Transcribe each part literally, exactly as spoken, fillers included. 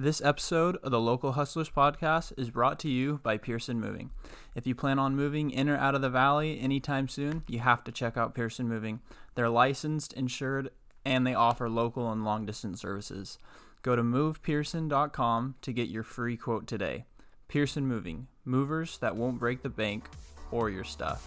This episode of the Local Hustlers podcast is brought to you by Pearson Moving. If you plan on moving in or out of the valley anytime soon, you have to check out Pearson Moving. They're licensed, insured, and they offer local and long-distance services. Go to move pearson dot com to get your free quote today. Pearson Moving, movers that won't break the bank or your stuff.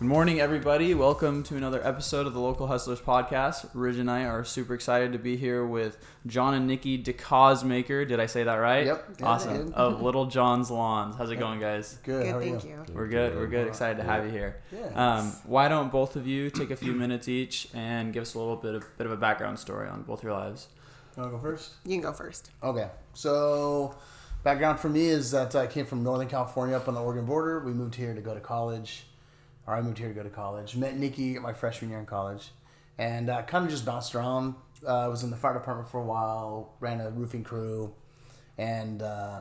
Good morning, everybody. Welcome to another episode of the Local Hustlers Podcast. Ridge and I are super excited to be here with John and Nikki DeCausmaker. Did I say that right? Yep. Awesome. Of Little John's Lawns. How's it going, guys? Good. Good. How are thank you? you. We're good. We're good. Excited to have you here. Yeah. Um, why don't both of you take a few minutes each and give us a little bit of bit of a background story on both your lives? I'll go first. You can go first. Okay. So, background for me is that I came from Northern California, up on the Oregon border. We moved here to go to college. Or I moved here to go to college. Met Nikki my freshman year in college. And uh, kind of just bounced around. I uh, was in the fire department for a while. Ran a roofing crew. And uh,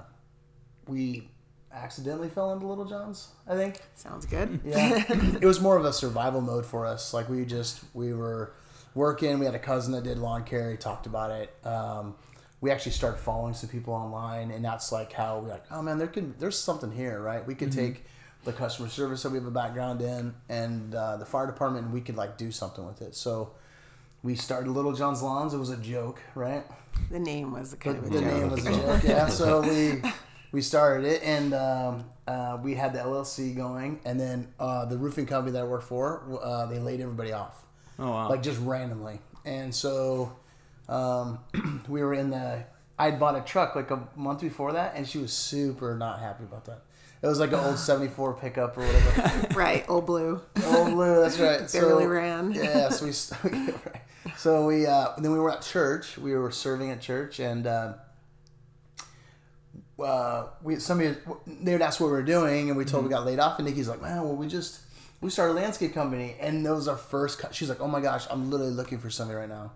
we accidentally fell into Little John's, I think. Sounds good. Yeah. It was more of a survival mode for us. Like we just, we were working. We had a cousin that did lawn care. He talked about it. Um, we actually started following some people online. And that's like how we're like, oh man, there could, there's something here, right? We could mm-hmm. take the customer service that we have a background in, and uh, the fire department, and we could like do something with it. So we started Little John's Lawns. It was a joke, right? The name was kind the, of a the joke. The name was a joke, yeah. So we we started it, and um, uh, we had the L L C going, and then uh, the roofing company that I worked for, uh, they laid everybody off. Oh, wow. Like just randomly. And so um, we were in the, I'd bought a truck like a month before that, and she was super not happy about that. It was like an old seventy-four pickup or whatever. Right, old blue. Old blue, that's right. Barely so, ran. Yeah, so we, okay, right. So we uh, then we were at church. We were serving at church, and uh, uh, we somebody they would ask what we were doing, and we told mm-hmm. we got laid off. And Nikki's like, "Man, well, we just we started a landscape company, and that was our first." Co-. She's like, "Oh my gosh, I'm literally looking for somebody right now."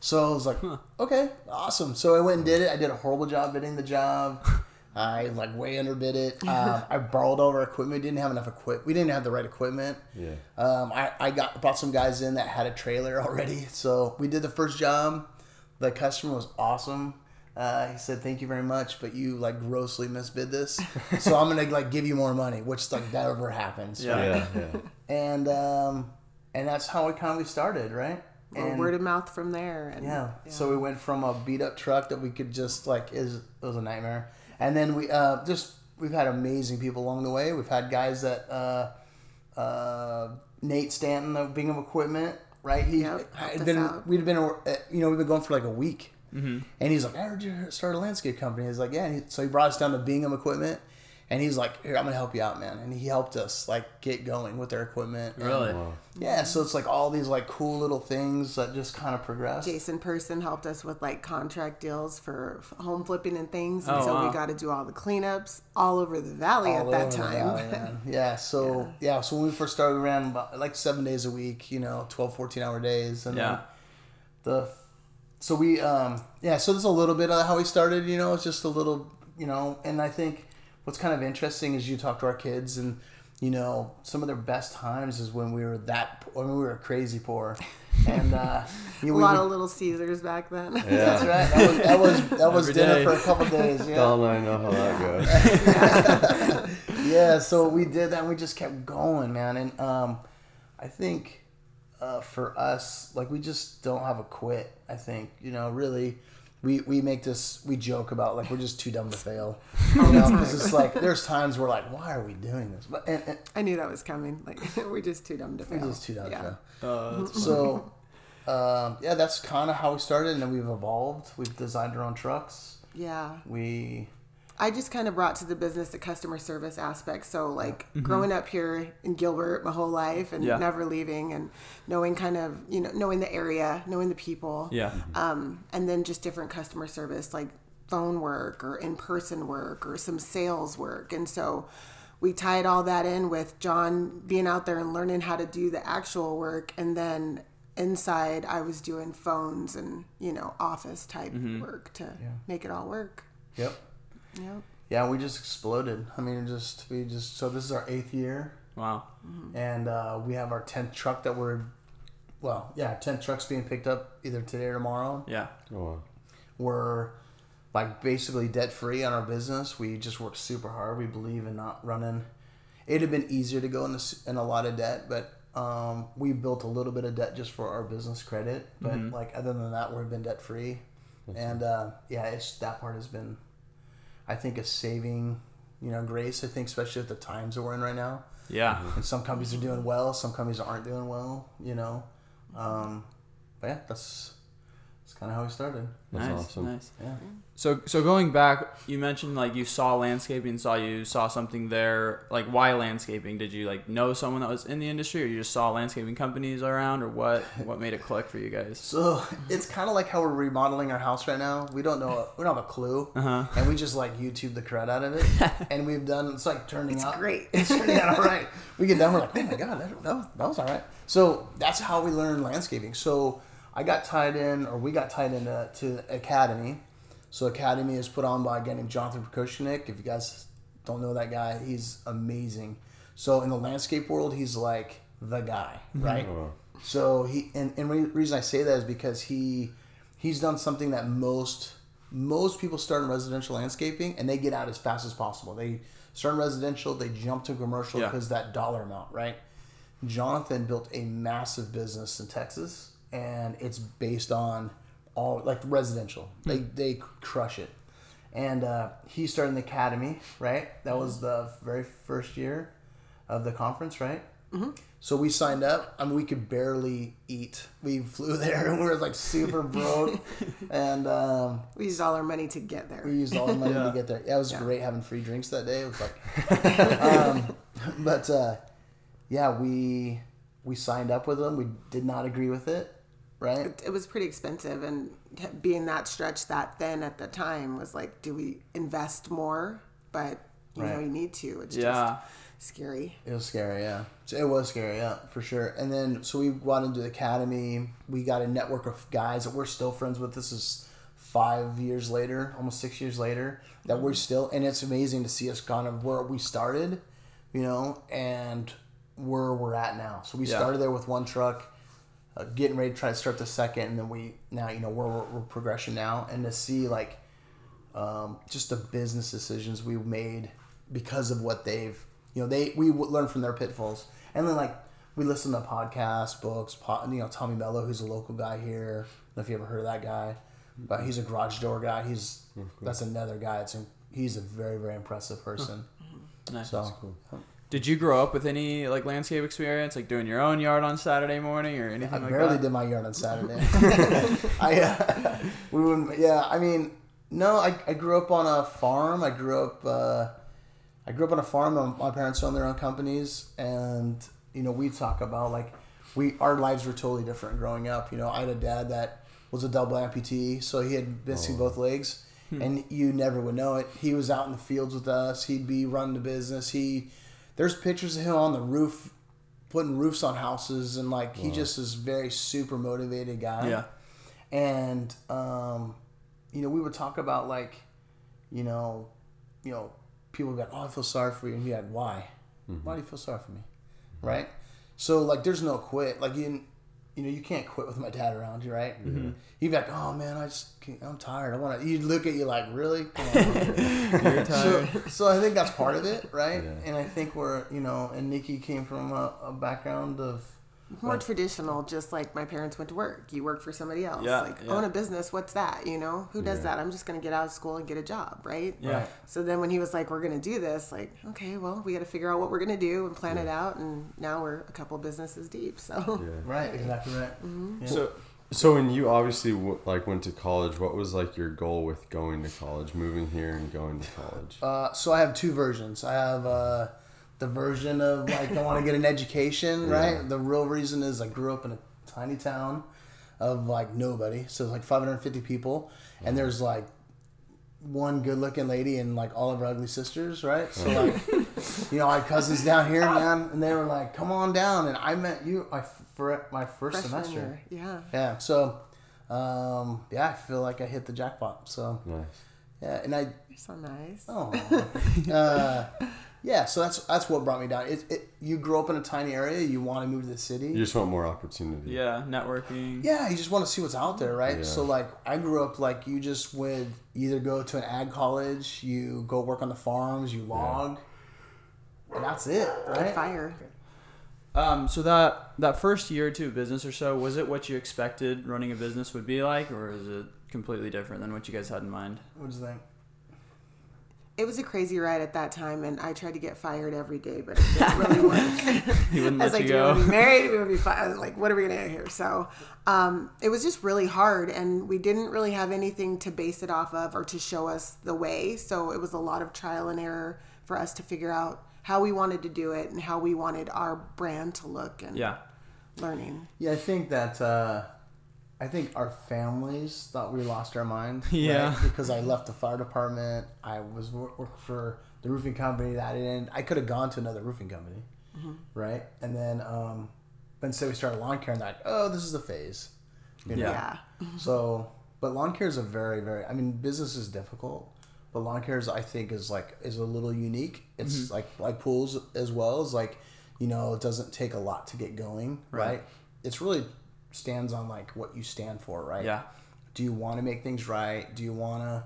So I was like, huh. "Okay, awesome." So I went and did it. I did a horrible job bidding the job. I like way underbid it. Uh, I borrowed all our equipment. We didn't have enough equip. We didn't have the right equipment. Yeah. Um. I, I got brought some guys in that had a trailer already. So we did the first job. The customer was awesome. Uh, he said, "Thank you very much, but you like grossly misbid this. So I'm gonna like give you more money," which like that ever happens. Yeah. Right? Yeah, yeah. And um, and that's how it kind of started, right? Well, and word of mouth from there. And, yeah. yeah. So we went from a beat up truck that we could just like is it was a nightmare. And then we uh, just we've had amazing people along the way. We've had guys that uh, uh, Nate Stanton of Bingham Equipment, right? He yep, had been we'd been you know we've been going for like a week, mm-hmm. and he's like, "I heard you start a landscape company." He's like, "Yeah," and he, so he brought us down to Bingham Equipment, and he's like, "Here, I'm gonna help you out, man." And he helped us like get going with their equipment. Really? And, wow. Yeah. So it's like all these like cool little things that just kind of progressed. Jason Person helped us with like contract deals for home flipping and things, and oh, so wow. we got to do all the cleanups all over the valley all at that time. Valley, yeah. So yeah. yeah. So when we first started, we ran about, like seven days a week. You know, twelve, fourteen hour days, and yeah. the so we um yeah. So there's a little bit of how we started. You know, it's just a little. You know, and I think. What's kind of interesting is you talk to our kids, and you know some of their best times is when we were that when we were crazy poor, and uh, you know, a we lot would, of Little Caesars back then. Yeah. That's right. That was that was, that was dinner day. For a couple of days. Yeah. Don't I know how that goes. Yeah. So we did that, and we just kept going, man. And um, I think uh, for us, like we just don't have a quit. I think you know really. We we make this, we joke about, like, we're just too dumb to fail. You know, because it's like, there's times we're like, why are we doing this? But and, and, I knew that was coming. Like, we're just too dumb to fail. We're just too dumb yeah. to fail. Uh, so, um, yeah, that's kind of how we started, and then we've evolved. We've designed our own trucks. Yeah. We... I just kind of brought to the business the customer service aspect. So, like, mm-hmm. growing up here in Gilbert my whole life and yeah. never leaving and knowing kind of, you know, knowing the area, knowing the people. Yeah. Um, and then just different customer service, like, phone work or in-person work or some sales work. And so we tied all that in with John being out there and learning how to do the actual work. And then inside I was doing phones and, you know, office type mm-hmm. work to yeah. make it all work. Yep. Yep. Yeah, we just exploded. I mean, just we just so this is our eighth year. Wow. Mm-hmm. And uh, we have our tenth truck that we're, well, yeah, tenth trucks being picked up either today or tomorrow. Yeah. Cool. We're like basically debt free on our business. We just work super hard. We believe in not running. It'd have been easier to go in, this, in a lot of debt, but um, we built a little bit of debt just for our business credit. But mm-hmm. like other than that, we've been debt free. Mm-hmm. And uh, yeah, it's that part has been, I think, a saving, you know, grace. I think especially at the times that we're in right now. Yeah. Mm-hmm. And some companies are doing well, some companies aren't doing well, you know. Um, but yeah, that's that's kind of how we started. That's nice, awesome. Nice. Yeah. So so going back, you mentioned like you saw landscaping, saw you saw something there. Like why landscaping? Did you like know someone that was in the industry, or you just saw landscaping companies around, or what? What made it click for you guys? So it's kind of like how we're remodeling our house right now. We don't know. We don't have a clue, uh-huh. and we just like YouTube the crud out of it. And we've done. It's like turning it's out. It's great. It's turning out all right. We get done. We're like, oh my god, that, that was all right. So that's how we learned landscaping. So I got tied in, or we got tied into to Academy. So Academy is put on by a guy named Jonathan Pokushinik. If you guys don't know that guy, he's amazing. So in the landscape world, he's like the guy, right? Oh. So he and, and the reason I say that is because he he's done something that most most people start in residential landscaping and they get out as fast as possible. They start in residential, they jump to commercial because yeah. that dollar amount, right? Jonathan built a massive business in Texas, and it's based on all like residential. They they crush it. And uh, he started in the Academy, right? That was the very first year of the conference, right? Mm-hmm. So we signed up. I mean, we could barely eat. We flew there and we were like super broke. And um, we used all our money to get there. We used all our money yeah. to get there. Yeah, it was yeah. great having free drinks that day. It was like, um, but uh, yeah, we we signed up with them. We did not agree with it. Right. It was pretty expensive, and being that stretched that thin at the time was like, do we invest more? But you right. know, you need to. It's yeah. just scary. It was scary, yeah. It was scary, yeah, for sure. And then, so we got into the Academy. We got a network of guys that we're still friends with. This is five years later, almost six years later, that we're still, and it's amazing to see us kind of where we started, you know, and where we're at now. So we yeah. started there with one truck. Uh, getting ready to try to start the second, and then we now you know we're we're, we're progression now, and to see like um, just the business decisions we made because of what they've you know they we learned from their pitfalls, and then like we listen to podcasts, books, po- you know Tommy Mello, who's a local guy here. I don't know if you ever heard of that guy, but he's a garage door guy. He's that's another guy. It's he's a very very impressive person. Huh. Nice. So, that's cool. Yeah. Did you grow up with any like landscape experience, like doing your own yard on Saturday morning or anything I like that? I barely did my yard on Saturday. I, uh, we wouldn't, yeah, I mean, no, I, I grew up on a farm. I grew up, uh, I grew up on a farm. My parents owned their own companies, and you know, we talk about like we our lives were totally different growing up. You know, I had a dad that was a double amputee, so he had missing oh. both legs, hmm. and you never would know it. He was out in the fields with us. He'd be running the business. He There's pictures of him on the roof, putting roofs on houses, and like wow. he just is very super motivated guy. Yeah, and um, you know we would talk about like, you know, you know people got oh I feel sorry for you, and he had why, mm-hmm. why do you feel sorry for me, mm-hmm. right? So like there's no quit, like you, you know you can't quit with my dad around you, right? Mm-hmm. He'd be like oh man I just can't, I'm tired I want to. He'd look at you like really. Come on. You're tired. So, so I think that's part of it, right? Yeah. And I think we're, you know, and Nikki came from a, a background of... More like, traditional, just like my parents went to work. You work for somebody else. Yeah, like, yeah. own a business, what's that, you know? Who does yeah. that? I'm just going to get out of school and get a job, right? Yeah. Right. So then when he was like, we're going to do this, like, okay, well, we got to figure out what we're going to do and plan yeah. it out, and now we're a couple businesses deep, so... Yeah. Right, exactly right. Mm-hmm. Yeah. So... So when you obviously like went to college, what was like your goal with going to college, moving here and going to college? Uh, so I have two versions. I have uh, the version of like I want to get an education, right? Yeah. The real reason is I grew up in a tiny town of like nobody, so like five hundred fifty people, and there's like one good-looking lady and like all of her ugly sisters, right? So like, you know, I had cousins down here, man, and they were like, "Come on down." And I met you, I for my first Freshman semester. Year. Yeah. Yeah. So, um, yeah, I feel like I hit the jackpot. So. Nice. Yeah, and I. You're so nice. Oh. uh, yeah, so that's that's what brought me down. It, it you grow up in a tiny area, you want to move to the city. You just want more opportunity. Yeah, networking. Yeah, you just want to see what's out there, right? Yeah. So like, I grew up like you just would either go to an ag college, you go work on the farms, you log, yeah. and that's it, right? Fire. Um. So that that first year or two of business or so, was it what you expected running a business would be like, or is it completely different than what you guys had in mind? What do you think? It was a crazy ride at that time, and I tried to get fired every day, but it didn't really work. He wouldn't let I was like, you go. We would be married, we would be fired. I was like, what are we going to do here? So um, it was just really hard, and we didn't really have anything to base it off of or to show us the way. So it was a lot of trial and error for us to figure out how we wanted to do it and how we wanted our brand to look and yeah. learning. Yeah, I think that... Uh... I think our families thought we lost our mind. Yeah. Right? Because I left the fire department. I was working for the roofing company that didn't. I could have gone to another roofing company, mm-hmm. right? And then, um, then say we started lawn care, and they're like, oh, this is a phase. You know? Yeah. So, but lawn care is a very, very. I mean, business is difficult, but lawn care is, I think, is like is a little unique. It's mm-hmm. like like pools as well as like, you know, it doesn't take a lot to get going, right? right? It's really. Stands on like what you stand for, right? Yeah. Do you want to make things right? Do you want to,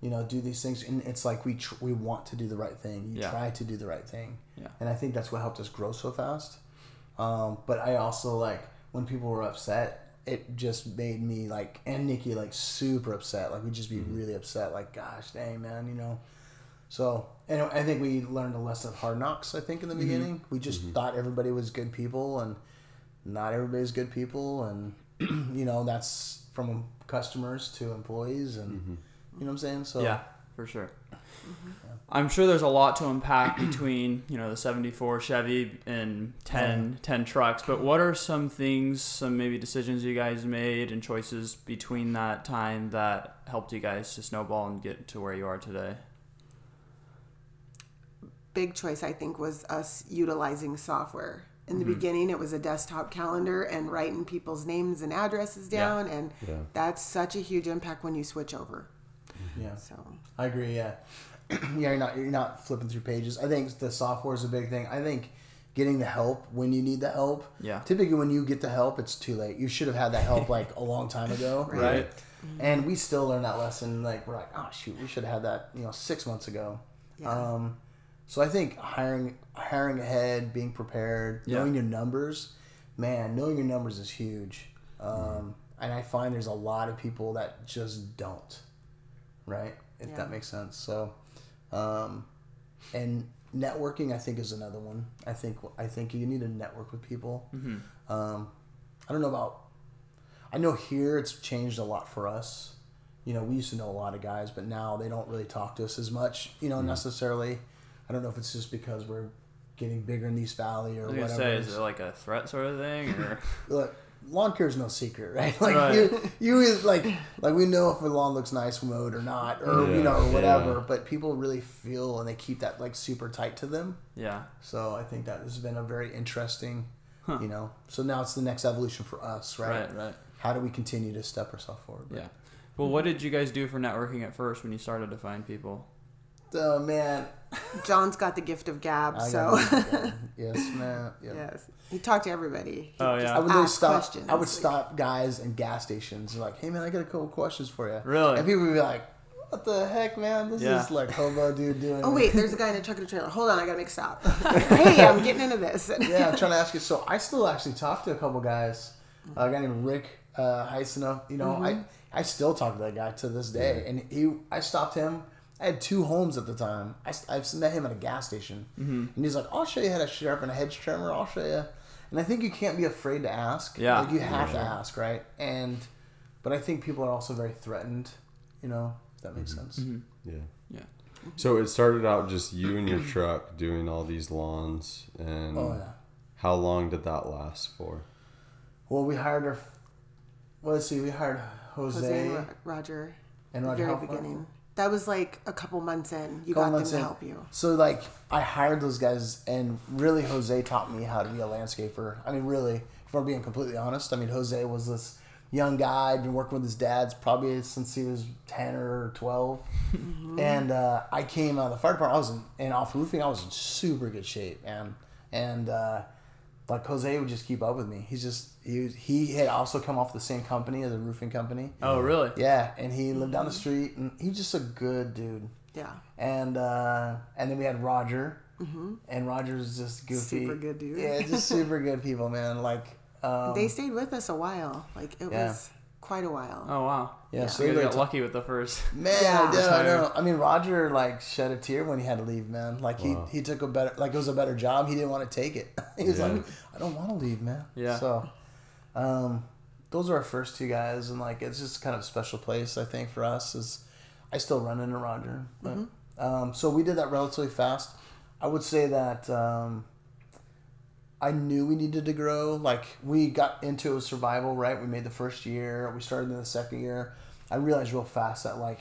you know, do these things? And it's like we tr- we want to do the right thing. You yeah. try to do the right thing. Yeah. And I think that's what helped us grow so fast. Um, but I also like when people were upset, it just made me like and Nikki like super upset. Like we'd just be mm-hmm. really upset. Like gosh, dang man, you know. So and I think we learned a lesson of hard knocks. I think in the mm-hmm. beginning we just mm-hmm. thought everybody was good people and. Not everybody's good people, and you know that's from customers to employees, and mm-hmm. you know what I'm saying. So yeah, for sure. Mm-hmm. Yeah. I'm sure there's a lot to unpack between you know the seventy-four Chevy and ten, yeah. ten trucks. But what are some things, some maybe decisions you guys made and choices between that time that helped you guys to snowball and get to where you are today? Big choice, I think, was us utilizing software. In the mm-hmm. beginning, it was a desktop calendar and writing people's names and addresses down, yeah. and yeah. that's such a huge impact when you switch over. Yeah, so I agree. Yeah, yeah, you're not you're not flipping through pages. I think the software is a big thing. I think getting the help when you need the help. Yeah. Typically, when you get the help, it's too late. You should have had that help like a long time ago, right? right? Mm-hmm. And we still learn that lesson. Like we're like, oh shoot, we should have had that you know six months ago. Yeah. Um, So I think hiring hiring ahead, being prepared, yeah. knowing your numbers, man, knowing your numbers is huge. Um, mm-hmm. And I find there's a lot of people that just don't, right? If yeah. that makes sense. So, um, and networking, I think, is another one. I think I think you need to network with people. Mm-hmm. Um, I don't know about. I know here it's changed a lot for us. You know, we used to know a lot of guys, but now they don't really talk to us as much. You know, mm-hmm. necessarily. I don't know if it's just because we're getting bigger in East Valley or I was whatever. Say, is it like a threat sort of thing? Or? Look, lawn care is no secret, right? Like right. you, you is like like we know if a lawn looks nice mowed or not, or yeah. you know, or whatever. Yeah. But people really feel and they keep that like super tight to them. Yeah. So I think that has been a very interesting, huh. you know. So now it's the next evolution for us, right? Right. Right. How do we continue to step ourselves forward? Right? Yeah. Well, what did you guys do for networking at first when you started to find people? Oh man. John's got the gift of gab, I so of gab. Yes, man. Yep. Yes, he talked to everybody. He oh yeah, I would really stop. Questions. I would stop guys in gas stations and like, hey man, I got a couple questions for you. Really? And people would be like, what the heck, man? This yeah. is like hobo dude doing. Oh wait, there's a guy in a truck and a trailer. Hold on, I gotta make a stop. Hey, I'm getting into this. Yeah, I'm trying to ask you. So I still actually talked to a couple guys. Uh, a guy named Rick uh, Heisner. You know, mm-hmm. I I still talk to that guy to this day, yeah. and he I stopped him. I had two homes at the time. I, I've met him at a gas station. Mm-hmm. And he's like, I'll show you how to sharpen a hedge trimmer. I'll show you. And I think you can't be afraid to ask. Yeah. Like you have yeah. to ask, right? And, but I think people are also very threatened, you know, if that makes mm-hmm. sense. Mm-hmm. Yeah. Yeah. So it started out just you and your truck doing all these lawns. And oh, yeah. how long did that last for? Well, we hired our, well, let's see, we hired Jose. Jose Roger. And Roger. At the very beginning. That was like a couple months in. You got them to help you. So like I hired those guys, and really Jose taught me how to be a landscaper. I mean, really, if we're being completely honest, I mean, Jose was this young guy. I'd been working with his dad's probably since he was ten or twelve. Mm-hmm. And uh, I came out of the fire department. I was in, in off roofing. I was in super good shape, man. And uh, like Jose would just keep up with me. He's just he he had also come off the same company as a roofing company. Oh, really? Yeah, and he lived mm-hmm. down the street, and he was just a good dude. Yeah. And uh, and then we had Roger, mm-hmm. and Roger's just goofy, super good dude. Yeah, just super good people, man. Like. Um, they stayed with us a while. Like, it yeah. was quite a while. Oh, wow. Yeah, yeah. So we got t- lucky with the first. Man, yeah. I know, I know. I mean, Roger, like, shed a tear when he had to leave, man. Like, wow. he, he took a better, like, it was a better job. He didn't want to take it. He was yeah. like, I don't want to leave, man. Yeah. So, um, those are our first two guys. And, like, it's just kind of a special place, I think, for us. Is I still run into Roger. But, mm-hmm. um, so we did that relatively fast. I would say that... Um, I knew we needed to grow. Like, we got into a survival, right? We made the first year. We started in the second year. I realized real fast that, like,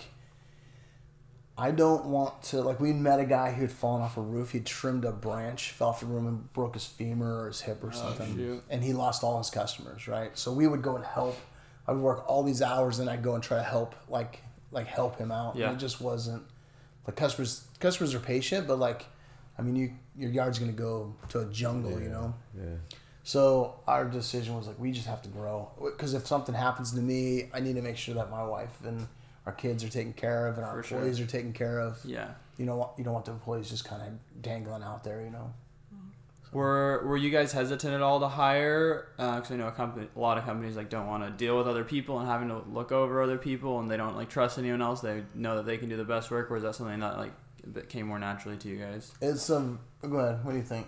I don't want to... Like, we met a guy who had fallen off a roof. He trimmed a branch, fell off the roof, and broke his femur or his hip or oh, something. Shoot. And he lost all his customers, right? So we would go and help. I would work all these hours, and I'd go and try to help, like, like help him out. Yeah. And it just wasn't... Like, customers, customers are patient, but, like... I mean, you your yard's gonna go to a jungle, yeah, you know. Yeah. So our decision was like, we just have to grow, because if something happens to me, I need to make sure that my wife and our kids are taken care of, and our For employees sure. are taken care of. Yeah. You know, you don't want the employees just kind of dangling out there, you know. So. Were Were you guys hesitant at all to hire? Because uh, I know a company, a lot of companies like don't want to deal with other people and having to look over other people, and they don't like trust anyone else. They know that they can do the best work. Or is that something that like that came more naturally to you guys? It's um. Go ahead. What do you think?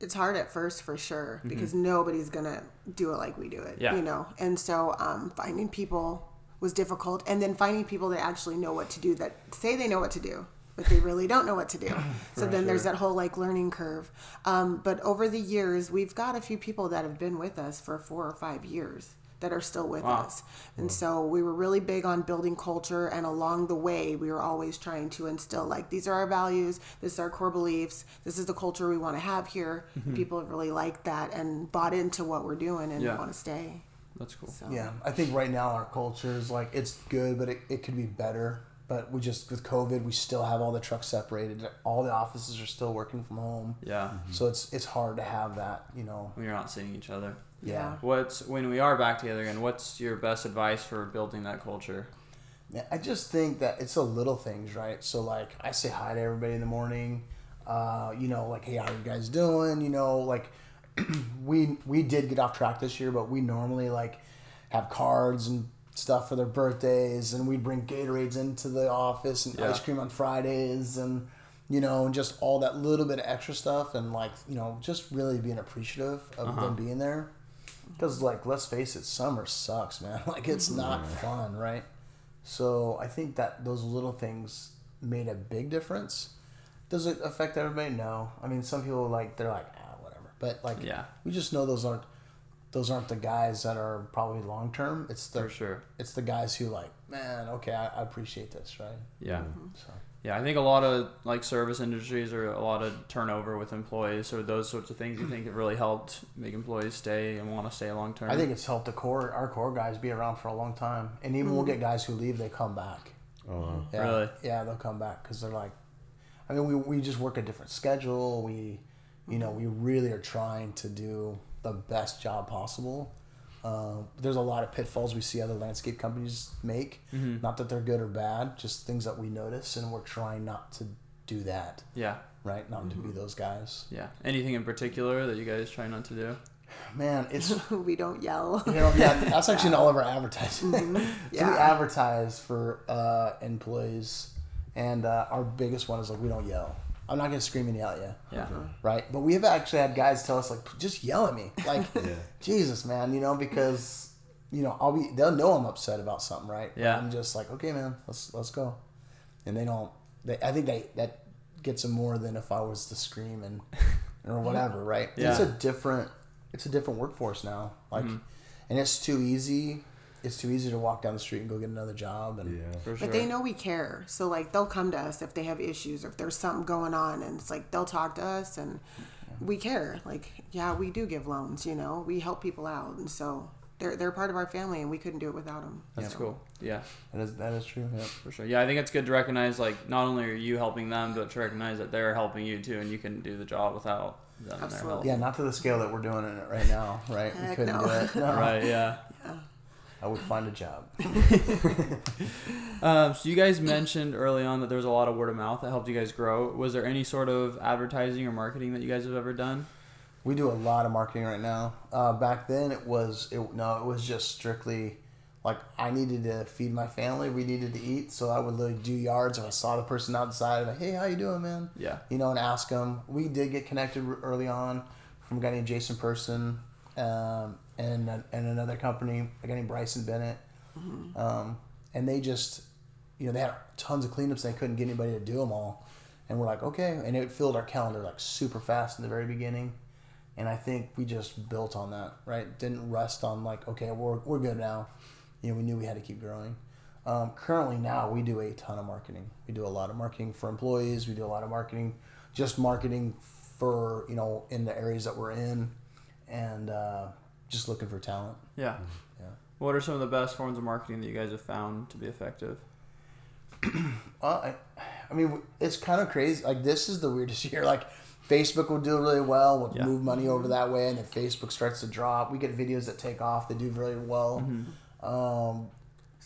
It's hard at first for sure, because mm-hmm. nobody's gonna do it like we do it. Yeah. You know, and so um, finding people was difficult, and then finding people that actually know what to do, that say they know what to do, but they really don't know what to do. So then sure. there's that whole like learning curve. Um, but over the years, we've got a few people that have been with us for four or five years. That are still with wow. us. And so we were really big on building culture, and along the way we were always trying to instill, like, these are our values, this is our core beliefs, this is the culture we want to have here. Mm-hmm. People have really liked that and bought into what we're doing and yeah. want to stay. That's cool. So. Yeah, I think right now our culture is like, it's good, but it, it could be better. But we just, with COVID, we still have all the trucks separated. All the offices are still working from home. Yeah. Mm-hmm. So it's it's hard to have that, you know. When you're not seeing each other. Yeah. What's when we are back together again, what's your best advice for building that culture? Yeah, I just think that it's the little things, right? So, like, I say hi to everybody in the morning. Uh, you know, like, hey, how are you guys doing? You know, like, we we did get off track this year, but we normally, like, have cards and stuff for their birthdays, and we'd bring Gatorades into the office and yeah. ice cream on Fridays, and, you know, and just all that little bit of extra stuff, and, like, you know, just really being appreciative of uh-huh. them being there. Because, like, let's face it, summer sucks, man. Like, it's not fun, right? So I think that those little things made a big difference. Does it affect everybody? No. I mean, some people, like, they're like, ah, whatever. But, like, yeah. we just know those aren't those aren't the guys that are probably long-term. It's the, For sure. It's the guys who, like, man, okay, I, I appreciate this, right? Yeah. Mm-hmm. So. Yeah, I think a lot of, like, service industries are a lot of turnover with employees, or those sorts of things. You think it really helped make employees stay and want to stay long term? I think it's helped the core, our core guys be around for a long time. And even mm-hmm. we'll get guys who leave, they come back. Oh, wow. Yeah, really? Yeah, they'll come back because they're like, I mean, we, we just work a different schedule. We, you know, we really are trying to do the best job possible. Uh, there's a lot of pitfalls we see other landscape companies make. Mm-hmm. Not that they're good or bad, just things that we notice, and we're trying not to do that. Yeah. Right? Not mm-hmm. to be those guys. Yeah. Anything in particular that you guys try not to do? Man, it's... we don't yell. You know, yeah, that's actually in all of our advertising. Mm-hmm. Yeah. So we advertise for uh, employees, and uh, our biggest one is, like, we don't yell. I'm not going to scream and yell at you. Yeah. Mm-hmm. Right? But we have actually had guys tell us, like, just yell at me. Like, yeah. Jesus, man, you know, because, you know, I'll be, they'll know I'm upset about something, right? Yeah. But I'm just like, okay, man, let's let's go. And they don't, they, I think they that gets them more than if I was to scream and or whatever, right? Yeah. It's a different, it's a different workforce now. Like, mm-hmm. and it's too easy it's too easy to walk down the street and go get another job. And yeah, for sure. But they know we care. So, like, they'll come to us if they have issues or if there's something going on. And it's like, they'll talk to us and we care. Like, yeah, we do give loans, you know. We help people out. And so they're they're part of our family, and we couldn't do it without them. That's so cool. Yeah. That is, that is true. Yeah, for sure. Yeah, I think it's good to recognize, like, not only are you helping them, but to recognize that they're helping you, too, and you can do the job without them. Absolutely. Their help. Yeah, not to the scale that we're doing it right now, right? Heck, we couldn't no. do it. No. Right, yeah. yeah. I would find a job. um, so you guys mentioned early on that there was a lot of word of mouth that helped you guys grow. Was there any sort of advertising or marketing that you guys have ever done? We do a lot of marketing right now. Uh, back then, it was it, no, it was just strictly like I needed to feed my family. We needed to eat, so I would literally do yards. If I saw the person outside, like, hey, how you doing, man? Yeah, you know, and ask them. We did get connected early on from a guy named Jason Person. Um, and and another company, a guy named Bryson Bennett, mm-hmm. um, and they just, you know, they had tons of cleanups. They couldn't get anybody to do them all, and we're like, okay, and it filled our calendar like super fast in the very beginning, and I think we just built on that, right? Didn't rest on like, okay, we're we're good now, you know. We knew we had to keep growing. Um, currently now, we do a ton of marketing. We do a lot of marketing for employees. We do a lot of marketing, just marketing for, you know, in the areas that we're in. And uh, just looking for talent. Yeah. Yeah. What are some of the best forms of marketing that you guys have found to be effective? uh, I, I mean, it's kind of crazy. Like, this is the weirdest year. Like, Facebook will do really well. We'll yeah. move money over that way. And then Facebook starts to drop. We get videos that take off. They do really well. Mm-hmm. Um,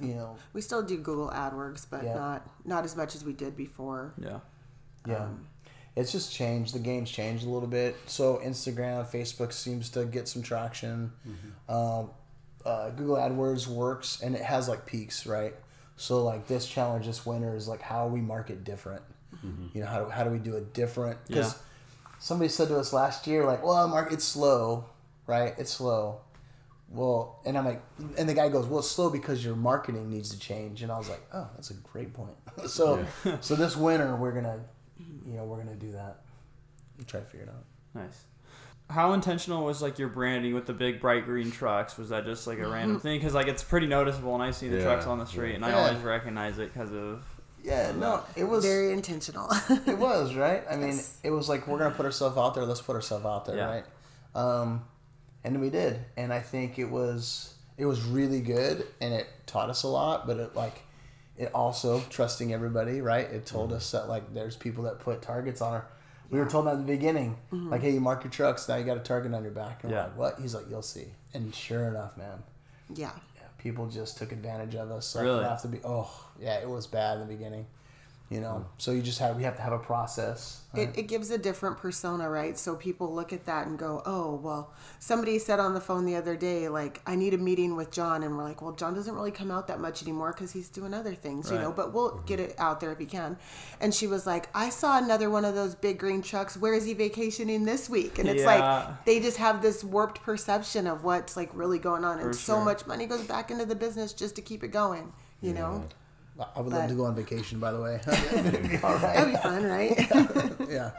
you know. We still do Google AdWords, but yeah. not, not as much as we did before. Yeah. Yeah. Um, It's just changed. The game's changed a little bit. So Instagram, Facebook seems to get some traction. Mm-hmm. Um, uh, Google AdWords works, and it has like peaks, right? So like this challenge this winter is like how we market different. Mm-hmm. You know, how do, how do we do it different? Because yeah. somebody said to us last year, like, well, Mark, it's slow, right? It's slow. Well, and I'm like, and the guy goes, well, it's slow because your marketing needs to change. And I was like, oh, that's a great point. so, yeah. so this winter we're gonna. You know, we're going to do that. We'll try to figure it out. Nice. How intentional was, like, your branding with the big bright green trucks? Was that just, like, a random thing? Because, like, it's pretty noticeable, and I see the yeah. trucks on the street, and yeah. I always recognize it because of... Yeah, no, it was... Very intentional. It was, right? I mean, yes. It was like, we're going to put ourselves out there. Let's put ourselves out there, yeah. right? Um, and we did. And I think it was it was really good, and it taught us a lot, but it, like... It also, trusting everybody, right? It told mm-hmm. us that, like, there's people that put targets on her. We yeah. were told that at the beginning. Mm-hmm. Like, hey, you mark your trucks, now you got a target on your back. And yeah. we're like, what? He's like, you'll see. And sure enough, man. Yeah. yeah people just took advantage of us. So really? Have to be, oh, yeah, it was bad in the beginning. You know? Mm-hmm. So you just have, we have to have a process. Right? It, it gives a different persona, right? So people look at that and go, oh, well, somebody said on the phone the other day, like, I need a meeting with John. And we're like, well, John doesn't really come out that much anymore because he's doing other things, right. you know, but we'll mm-hmm. get it out there if he can. And she was like, I saw another one of those big green trucks. Where is he vacationing this week? And it's yeah. like, they just have this warped perception of what's like really going on. For and sure. so much money goes back into the business just to keep it going, you yeah. know? I would but. love to go on vacation, by the way. That'd be all right. That'd be fun, right? yeah.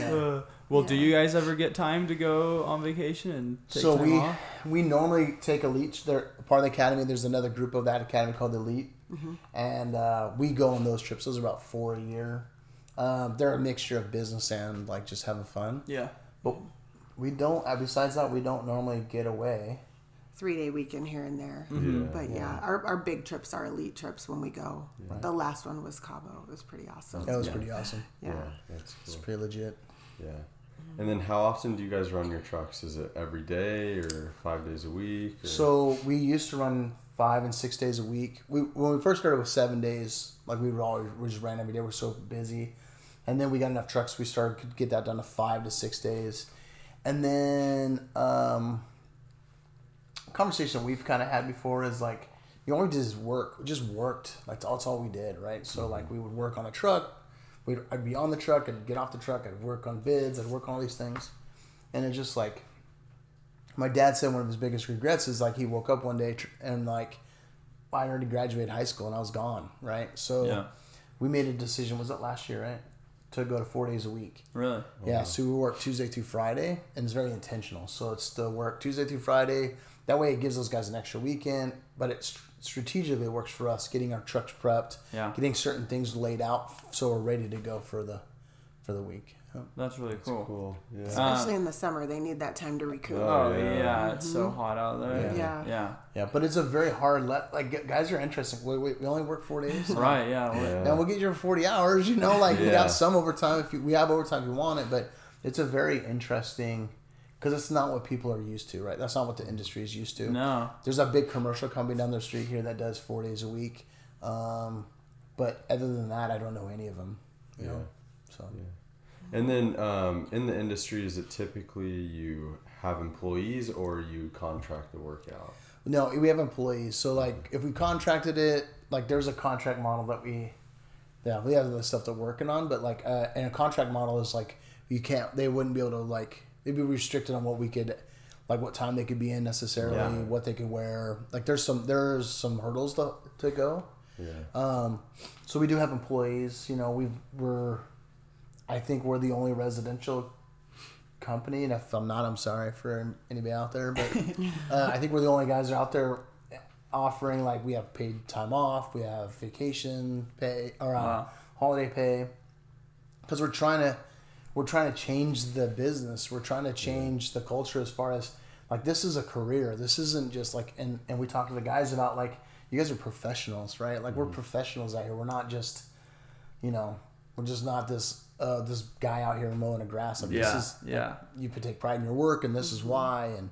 yeah. Uh, well, yeah. do you guys ever get time to go on vacation and take so time we, off? So we normally take Elite. They're part of the Academy. There's another group of that Academy called Elite. Mm-hmm. And uh, we go on those trips. Those are about four a year. Um, they're a mixture of business and like just having fun. Yeah. But we don't, besides that, we don't normally get away. Three-day weekend here and there. Mm-hmm. Yeah, but yeah, yeah. Our, our big trips, our Elite trips when we go. Yeah. The last one was Cabo. It was pretty awesome. That was yeah. pretty awesome. Yeah. yeah that's cool. It's pretty legit. Yeah. And then how often do you guys run your trucks? Is it every day or five days a week? Or? So we used to run five and six days a week. We When we first started with seven days, like we would always we just ran every day. We're so busy. And then we got enough trucks. We started could get that down to five to six days. And then... um conversation we've kind of had before is like you only did is work we just worked like that's all we did, right? So mm-hmm. like we would work on a truck, we'd I'd be on the truck, I'd get off the truck, I'd work on bids, I'd work on all these things. And it's just like my dad said one of his biggest regrets is like he woke up one day and like I already graduated high school and I was gone, right? So yeah. we made a decision. Was it last year, right? to go to four days a week. Really? Yeah. Wow. So we work Tuesday through Friday, and it's very intentional. So it's the work Tuesday through Friday. That way it gives those guys an extra weekend, but it strategically works for us, getting our trucks prepped, yeah. getting certain things laid out so we're ready to go for the for the week. Oh, that's really cool. That's cool. Yeah. Especially uh, in the summer, they need that time to recoup. Oh, yeah. yeah it's mm-hmm. so hot out there. Yeah. Yeah. yeah. yeah. But it's a very hard, le- like, guys are interesting. Wait, wait, we only work four days? right, yeah. yeah. And we'll get your forty hours, you know, like, yeah. we got some overtime. If you, we have overtime if you want it, but it's a very interesting, because it's not what people are used to, right? That's not what the industry is used to. No. There's a big commercial company down the street here that does four days a week. Um, but other than that, I don't know any of them. You yeah. know? So, yeah. And then um, in the industry, is it typically you have employees or you contract the work out? No, we have employees. So, like, if we contracted it, like, there's a contract model that we, yeah, we have the stuff they're working on. But, like, uh, and a contract model is, like, you can't, they wouldn't be able to, like, they'd be restricted on what we could, like, what time they could be in necessarily, yeah. what they could wear. Like, there's some, there's some hurdles to, to go. Yeah. Um, so we do have employees. You know, we've, we're... I think we're the only residential company, and if I'm not, I'm sorry for anybody out there, but uh, I think we're the only guys that are out there offering, like, we have paid time off, we have vacation pay, or uh, wow. holiday pay, because we're trying to, we're trying to change the business, we're trying to change yeah. the culture as far as, like, this is a career, this isn't just, like, and, and we talk to the guys about, like, you guys are professionals, right? Like, mm-hmm. we're professionals out here, we're not just, you know, we're just not this... Uh, this guy out here mowing the grass. Like, yeah, this is, yeah. Like, you could take pride in your work, and this is why. And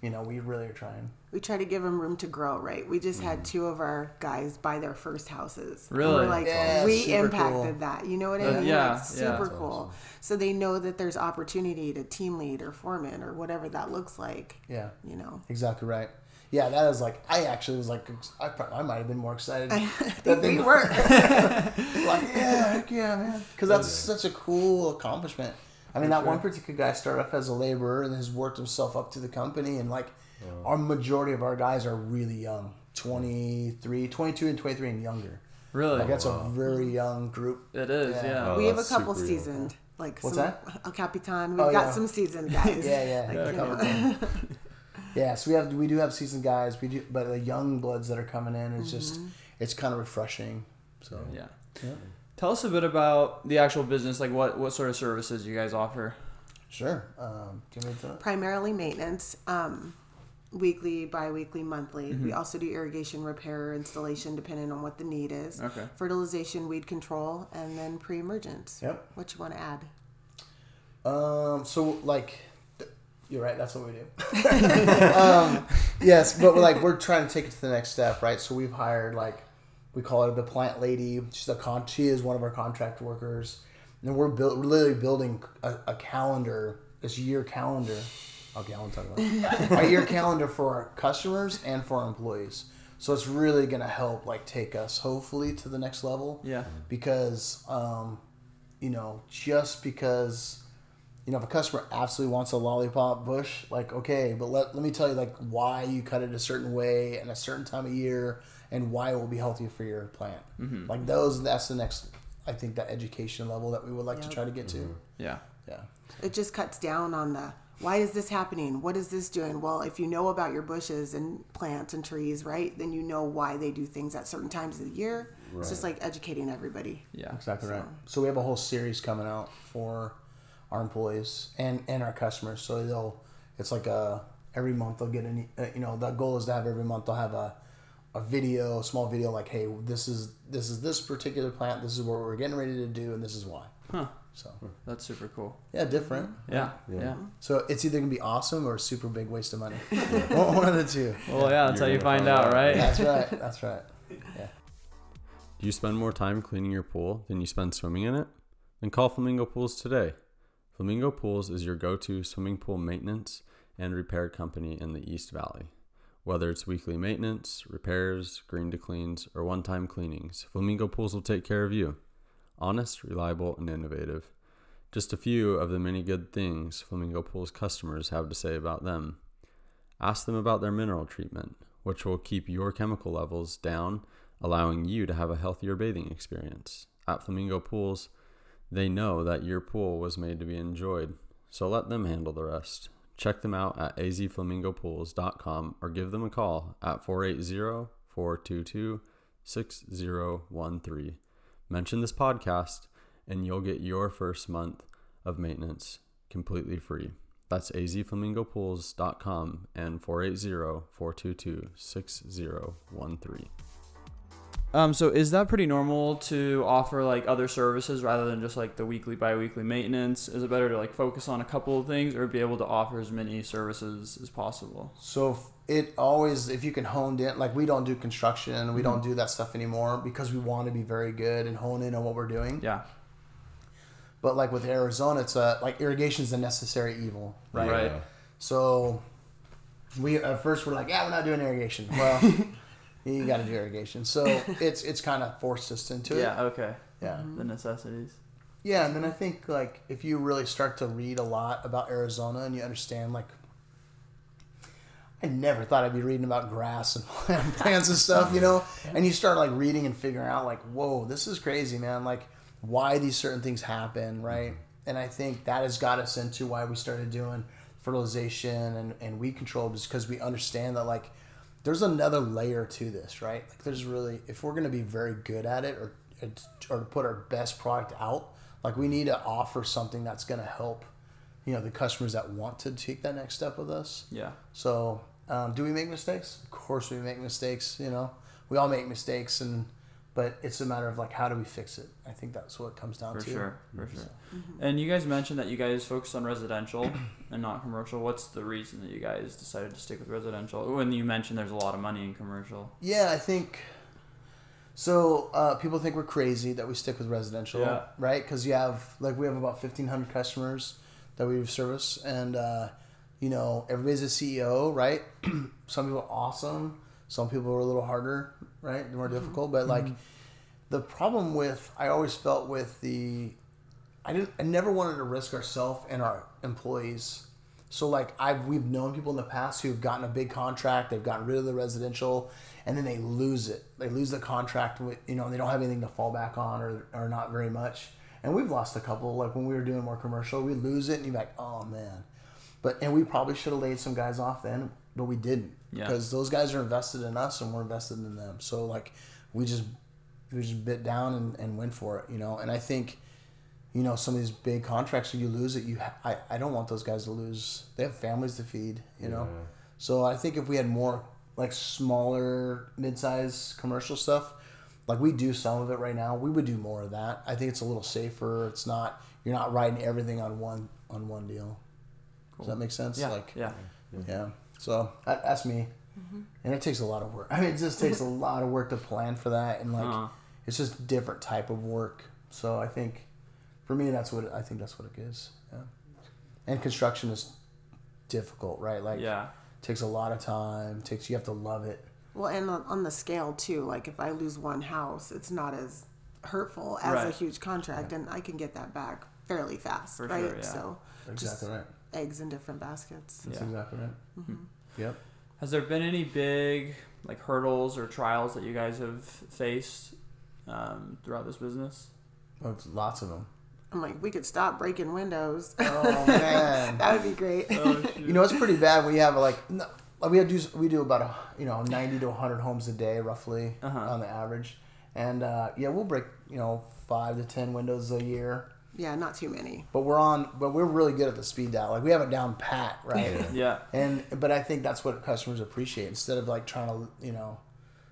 you know, we really are trying. We try to give them room to grow, right? We just mm. had two of our guys buy their first houses. Really? Like, yeah, we impacted cool. that. You know what I mean? Yeah, like, super yeah, cool. Awesome. So they know that there's opportunity to team lead or foreman or whatever that looks like. Yeah. You know. Exactly right. Yeah, that is like, I actually was like, I probably, I might have been more excited. I think we were. Like, yeah, heck yeah, man. Because that's yeah. such a cool accomplishment. I mean, that one particular guy started off as a laborer and has worked himself up to the company. And like, yeah. our majority of our guys are really young, twenty-three, twenty-two and twenty-three and younger. Really? Like, that's wow. a very young group. It is, yeah. yeah. Oh, we have a couple seasoned. Young. Like, what's some, that? El Capitan. We've oh, got yeah. some seasoned guys. yeah, yeah. Like, yeah you know. Yeah, so we have we do have seasoned guys, we do, but the young bloods that are coming in, it's mm-hmm. just it's kind of refreshing. So yeah. yeah, tell us a bit about the actual business. Like, what, what sort of services you guys offer? Sure. Um, do you want me to tell? Primarily maintenance, um, weekly, bi-weekly, monthly. Mm-hmm. We also do irrigation, repair, installation, depending on what the need is. Okay. Fertilization, weed control, and then pre-emergence. Yep. What you want to add? Um. So like. You're right. That's what we do. um, yes, but we're like we're trying to take it to the next step, right? So we've hired, like, we call her the plant lady. She's a con. She is one of our contract workers, and we're, bu- we're literally building a, a calendar, this year calendar. Okay, I won't talk about it. A year calendar for our customers and for our employees. So it's really gonna help, like, take us hopefully to the next level. Yeah. Because, um, you know, just because. You know, if a customer absolutely wants a lollipop bush, like, okay, but let, let me tell you, like, why you cut it a certain way and a certain time of year and why it will be healthy for your plant. Mm-hmm. Like, those, that's the next, I think, that education level that we would like yep. to try to get mm-hmm. to. Yeah. Yeah. It just cuts down on the, why is this happening? What is this doing? Well, if you know about your bushes and plants and trees, right, then you know why they do things at certain times of the year. Right. It's just like educating everybody. Yeah, exactly so. right. So we have a whole series coming out for our employees and, and our customers. So they'll, it's like a, every month they'll get any, you know, the goal is to have every month they'll have a, a video, a small video like, hey, this is, this is this particular plant. This is what we're getting ready to do. And this is why. Huh. So that's super cool. Yeah. Different. Yeah. Yeah. yeah. So it's either going to be awesome or a super big waste of money. Yeah. One of the two. Well, yeah. That's how you find out, out, right? That's right. That's right. Yeah. Do you spend more time cleaning your pool than you spend swimming in it? Then call Flamingo Pools today. Flamingo Pools is your go-to swimming pool maintenance and repair company in the East Valley. Whether it's weekly maintenance, repairs, green to cleans, or one-time cleanings, Flamingo Pools will take care of you. Honest, reliable, and innovative. Just a few of the many good things Flamingo Pools customers have to say about them. Ask them about their mineral treatment, which will keep your chemical levels down, allowing you to have a healthier bathing experience. At Flamingo Pools, They know that your pool was made to be enjoyed, so let them handle the rest. Check them out at a z flamingo pools dot com or give them a call at four eight zero, four two two, six zero one three. Mention this podcast and you'll get your first month of maintenance completely free. That's a z flamingo pools dot com and four eight zero, four two two, six zero one three. Um, so is that pretty normal to offer like other services rather than just like the weekly, bi-weekly maintenance? Is it better to like focus on a couple of things or be able to offer as many services as possible? So it always, if you can hone in, like we don't do construction, we mm-hmm. don't do that stuff anymore because we want to be very good and hone in on what we're doing. Yeah. But like with Arizona, it's a, like irrigation is a necessary evil, right? Right. So we at first we're like, yeah, we're not doing irrigation. Well. You got to do irrigation, so it's it's kind of forced us into it. Yeah. Okay. Yeah. The necessities. Yeah, and then I think like if you really start to read a lot about Arizona and you understand like, I never thought I'd be reading about grass and plants and stuff, you know. And you start like reading and figuring out like, whoa, this is crazy, man. Like, why these certain things happen, right? And I think that has got us into why we started doing fertilization and and weed control, because we understand that like. There's another layer to this, right? Like there's really, if we're going to be very good at it or or put our best product out, like we need to offer something that's going to help, you know, the customers that want to take that next step with us. Yeah. So um, do we make mistakes? Of course we make mistakes, you know, we all make mistakes, and but it's a matter of like, how do we fix it? I think that's what it comes down to. For sure, for sure. Mm-hmm. And you guys mentioned that you guys focus on residential and not commercial. What's the reason that you guys decided to stick with residential when you mentioned there's a lot of money in commercial? Yeah, I think so. Uh, people think we're crazy that we stick with residential, yeah. right? Because you have like we have about fifteen hundred customers that we service, and uh, you know everybody's a C E O, right? Some people are awesome. Some people are a little harder, right? More difficult. But like mm-hmm. the problem with, I always felt with the, I didn't, I never wanted to risk ourselves and our employees. So like I've, we've known people in the past who've gotten a big contract, they've gotten rid of the residential, and then they lose it. They lose the contract with, you know, they don't have anything to fall back on or, or not very much. And we've lost a couple, like when we were doing more commercial, we lose it and you're like, oh man. But, and we probably should have laid some guys off then, but we didn't. Yeah. Because those guys are invested in us and we're invested in them. So like we just we just bit down and, and went for it, you know. And I think, you know, some of these big contracts, you lose it, you ha- I, I don't want those guys to lose. They have families to feed, you know. Yeah. So I think if we had more like smaller mid-size commercial stuff, like we do some of it right now, we would do more of that. I think it's a little safer. It's not, you're not riding everything on one on one deal. Cool. Does that make sense? Yeah. Like yeah. Yeah. yeah. So that's me, mm-hmm. and it takes a lot of work. I mean, it just takes a lot of work to plan for that, and like, uh-huh. it's just a different type of work. So I think, for me, that's what it, I think that's what it is. Yeah. And construction is difficult, right? Like, yeah, it takes a lot of time. It takes you have to love it. Well, and on the scale too. Like, if I lose one house, it's not as hurtful as right. a huge contract, yeah. and I can get that back fairly fast, for right? Sure, yeah. So exactly right. Eggs in different baskets. That's yeah. exactly right. Mm-hmm. Yep. Has there been any big like hurdles or trials that you guys have faced um, throughout this business? Oh, lots of them. I'm like, we could stop breaking windows. Oh man, that would be great. Oh, you know, it's pretty bad. We have like we do we do about a, you know ninety to one hundred homes a day roughly uh-huh. on the average, and uh, yeah, we'll break you know five to ten windows a year. Yeah, not too many. But we're on. But we're really good at the speed dial. Like we have it down pat, right? Yeah. yeah. And but I think that's what customers appreciate. Instead of like trying to, you know,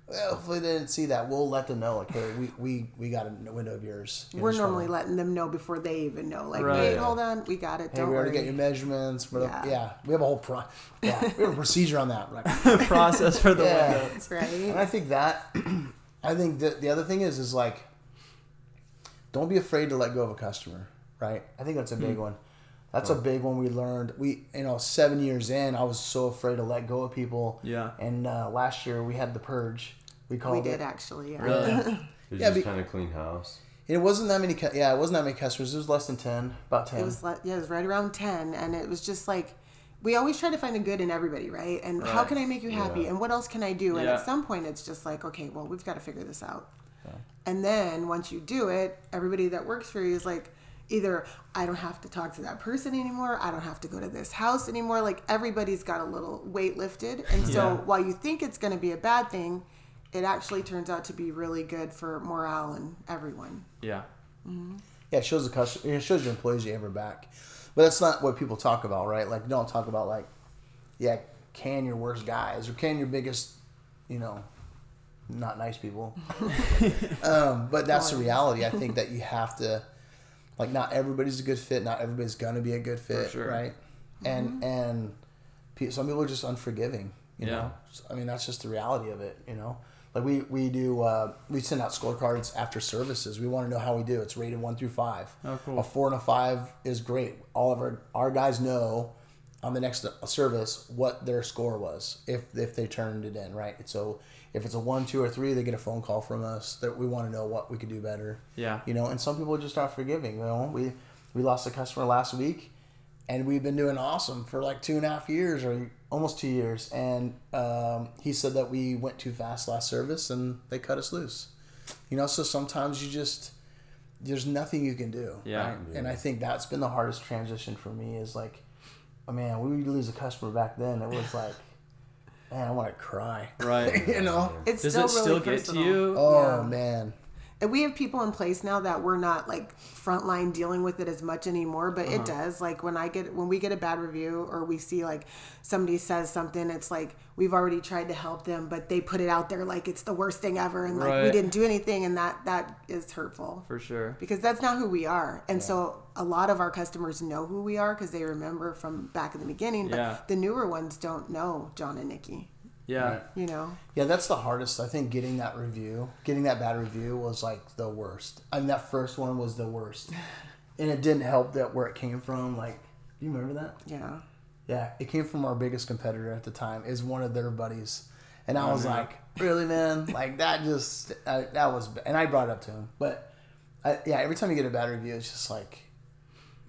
well, hopefully they didn't see that. We'll let them know. Like, hey, we we, we got a window of yours. You we're normally to... letting them know before they even know. Like, right. hey, hold on, we got it. Hey, don't we already worry. Get your measurements. Yeah. The, yeah. We have a whole pro. Yeah. We have a procedure on that. Like, process for the yeah. window. That's right. And I think that. I think that the other thing is is like. Don't be afraid to let go of a customer, right? I think that's a big mm-hmm. one. That's right. a big one we learned. We, you know, seven years in, I was so afraid to let go of people. Yeah. And uh, last year we had the purge. We called it. We did it. Actually. Yeah. Really? It was yeah, just kind of clean house. It wasn't that many. Yeah, it wasn't that many customers. It was less than ten, about ten. It was le- yeah, it was right around ten, and it was just like. We always try to find a good in everybody, right? And right. how can I make you happy? Yeah. And what else can I do? Yeah. And at some point, it's just like, okay, well, we've got to figure this out. And then once you do it, everybody that works for you is like, either I don't have to talk to that person anymore, I don't have to go to this house anymore. Like, everybody's got a little weight lifted. And so yeah. while you think it's going to be a bad thing, it actually turns out to be really good for morale and everyone. Yeah. Mm-hmm. Yeah, it shows the customer, it shows your employees you have their back. But that's not what people talk about, right? Like, don't talk about, like, yeah, can your worst guys or can your biggest, you know, not nice people. um, but that's the reality. I think that you have to, like, not everybody's a good fit. Not everybody's going to be a good fit, sure. right? Mm-hmm. And and pe- some people are just unforgiving, you yeah. know? So, I mean, that's just the reality of it, you know? Like, we, we do, uh, we send out scorecards after services. We want to know how we do. It's rated one through five. Oh, cool. A four and a five is great. All of our, our guys know on the next service what their score was if if they turned it in, right? So if it's a one, two, or three, they get a phone call from us that we want to know what we could do better. Yeah. You know, and some people just aren't forgiving. You know, we, we lost a customer last week, and we've been doing awesome for like two and a half years or almost two years. And um, he said that we went too fast last service, and they cut us loose. You know, so sometimes you just, there's nothing you can do. Yeah. Right? yeah. And I think that's been the hardest transition for me is like, oh man, we lose a customer back then. It was like, man, I want to cry. Right. you know? It's Does still it still really get personal. To you? Oh, yeah. man. And we have people in place now that we're not like frontline dealing with it as much anymore, but uh-huh. it does. Like when I get, when we get a bad review or we see like somebody says something, it's like we've already tried to help them, but they put it out there like it's the worst thing ever and like right. we didn't do anything, and that that is hurtful. For sure. Because that's not who we are. And yeah. so a lot of our customers know who we are because they remember from back in the beginning, but yeah. the newer ones don't know John and Nikki. Yeah. Right. You know? Yeah, that's the hardest. I think getting that review, getting that bad review was like the worst. I mean, that first one was the worst. And it didn't help that where it came from. Like, do you remember that? Yeah. Yeah, it came from our biggest competitor at the time, is one of their buddies. And I oh, was man. like, really, man? Like, that just, I, that was, and I brought it up to him. But, I, yeah, every time you get a bad review, it's just like,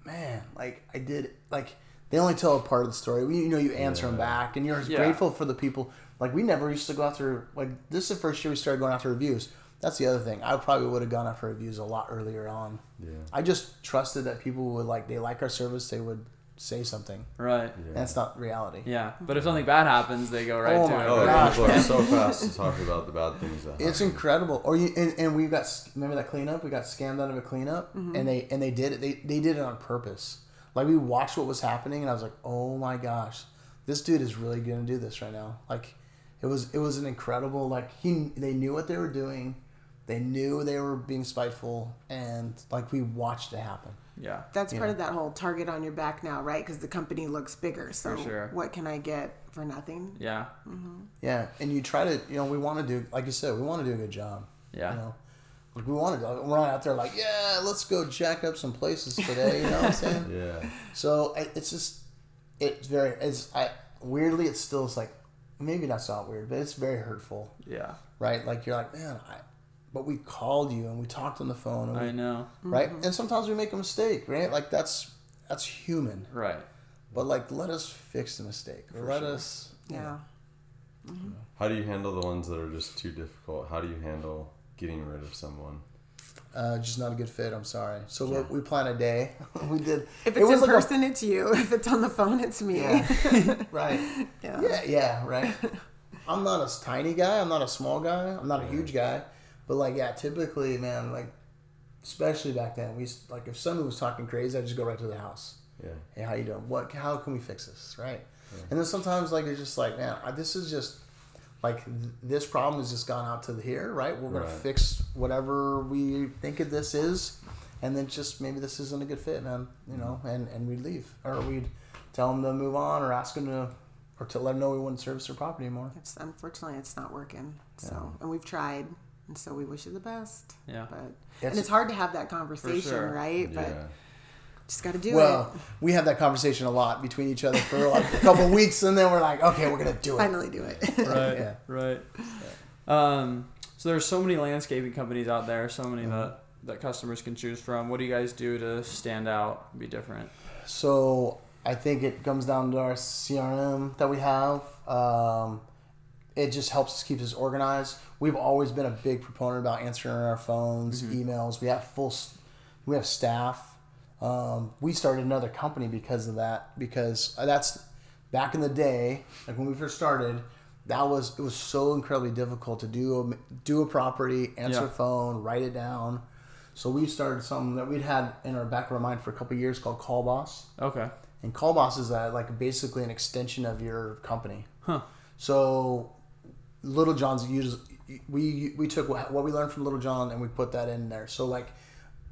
man, like, I did, like, they only tell a part of the story. You know, you answer yeah. them back, and you're yeah. grateful for the people. Like, we never used to go after, like, this is the first year we started going after reviews. That's the other thing. I probably would have gone after reviews a lot earlier on. Yeah. I just trusted that people would, like, they like our service, they would say something. Right. Yeah. That's not reality. Yeah. But if something bad happens, they go right oh to my it. Oh, gosh. People are so fast to talk about the bad things that happen. It's incredible. Or you, and, and we got, remember that cleanup? We got scammed out of a cleanup, mm-hmm. and they and they did it. They, they did it on purpose. Like, we watched what was happening, and I was like, oh, my gosh. This dude is really going to do this right now. Like, it was it was an incredible, like, he they knew what they were doing. They knew they were being spiteful, and, like, we watched it happen. Yeah. That's part know. of that whole target on your back now, right? Because the company looks bigger. So for sure. What can I get for nothing? Yeah. Mm-hmm. Yeah, and you try to, you know, we want to do, like you said, we want to do a good job. Yeah. You know? Like, we want to go. We're not out there like, yeah, let's go jack up some places today. You know what I'm saying? yeah. So it's just, it's very, it's, I, weirdly, it's still, it's like, maybe that's not weird, but it's very hurtful. Yeah. Right? Like, you're like, man, I, but we called you and we talked on the phone. And we, I know. Right? Mm-hmm. And sometimes we make a mistake, right? Like, that's, that's human. Right. But, like, let us fix the mistake. For let sure. us. Yeah. yeah. Mm-hmm. How do you handle the ones that are just too difficult? How do you handle getting rid of someone? Uh, just not a good fit. I'm sorry. So yeah. we, we plan a day. we did. If it's it was in like person, a... it's you. If it's on the phone, it's me. Yeah. right. Yeah. yeah. Yeah. Right. I'm not a tiny guy. I'm not a small guy. I'm not a huge guy. But like, yeah, typically, man, like, especially back then, we used, like if someone was talking crazy, I just go right to the house. Yeah. Hey, how you doing? What? How can we fix this? Right. Yeah. And then sometimes like it's just like, man, I, this is just. Like, th- this problem has just gone out to the here, right? We're going right. to fix whatever we think of this is, and then just maybe this isn't a good fit, man, you know, mm-hmm. and, and we'd leave. Or we'd tell them to move on or ask them to, or to let them know we wouldn't service their property anymore. It's, unfortunately, it's not working. So, yeah. And we've tried, and so we wish you the best. Yeah. But That's, and it's hard to have that conversation, sure. right? Yeah. But just got to do well, it. Well, we have that conversation a lot between each other for like a couple of weeks, and then we're like, okay, we're going to do it. Finally do it. right, yeah. right. Um, so there's so many landscaping companies out there, so many mm-hmm. that, that customers can choose from. What do you guys do to stand out and be different? So I think it comes down to our C R M that we have. Um, it just helps us keep us organized. We've always been a big proponent about answering our phones, mm-hmm. emails. We have full, we have staff. Um, we started another company because of that, because that's back in the day, like when we first started, that was, it was so incredibly difficult to do a, do a property, answer yeah. a phone, write it down. So we started something that we'd had in our back of our mind for a couple of years called Call Boss. Okay. And Call Boss is a, like basically an extension of your company. Huh. So Little John's uses, we we took what, what we learned from Little John and we put that in there. So like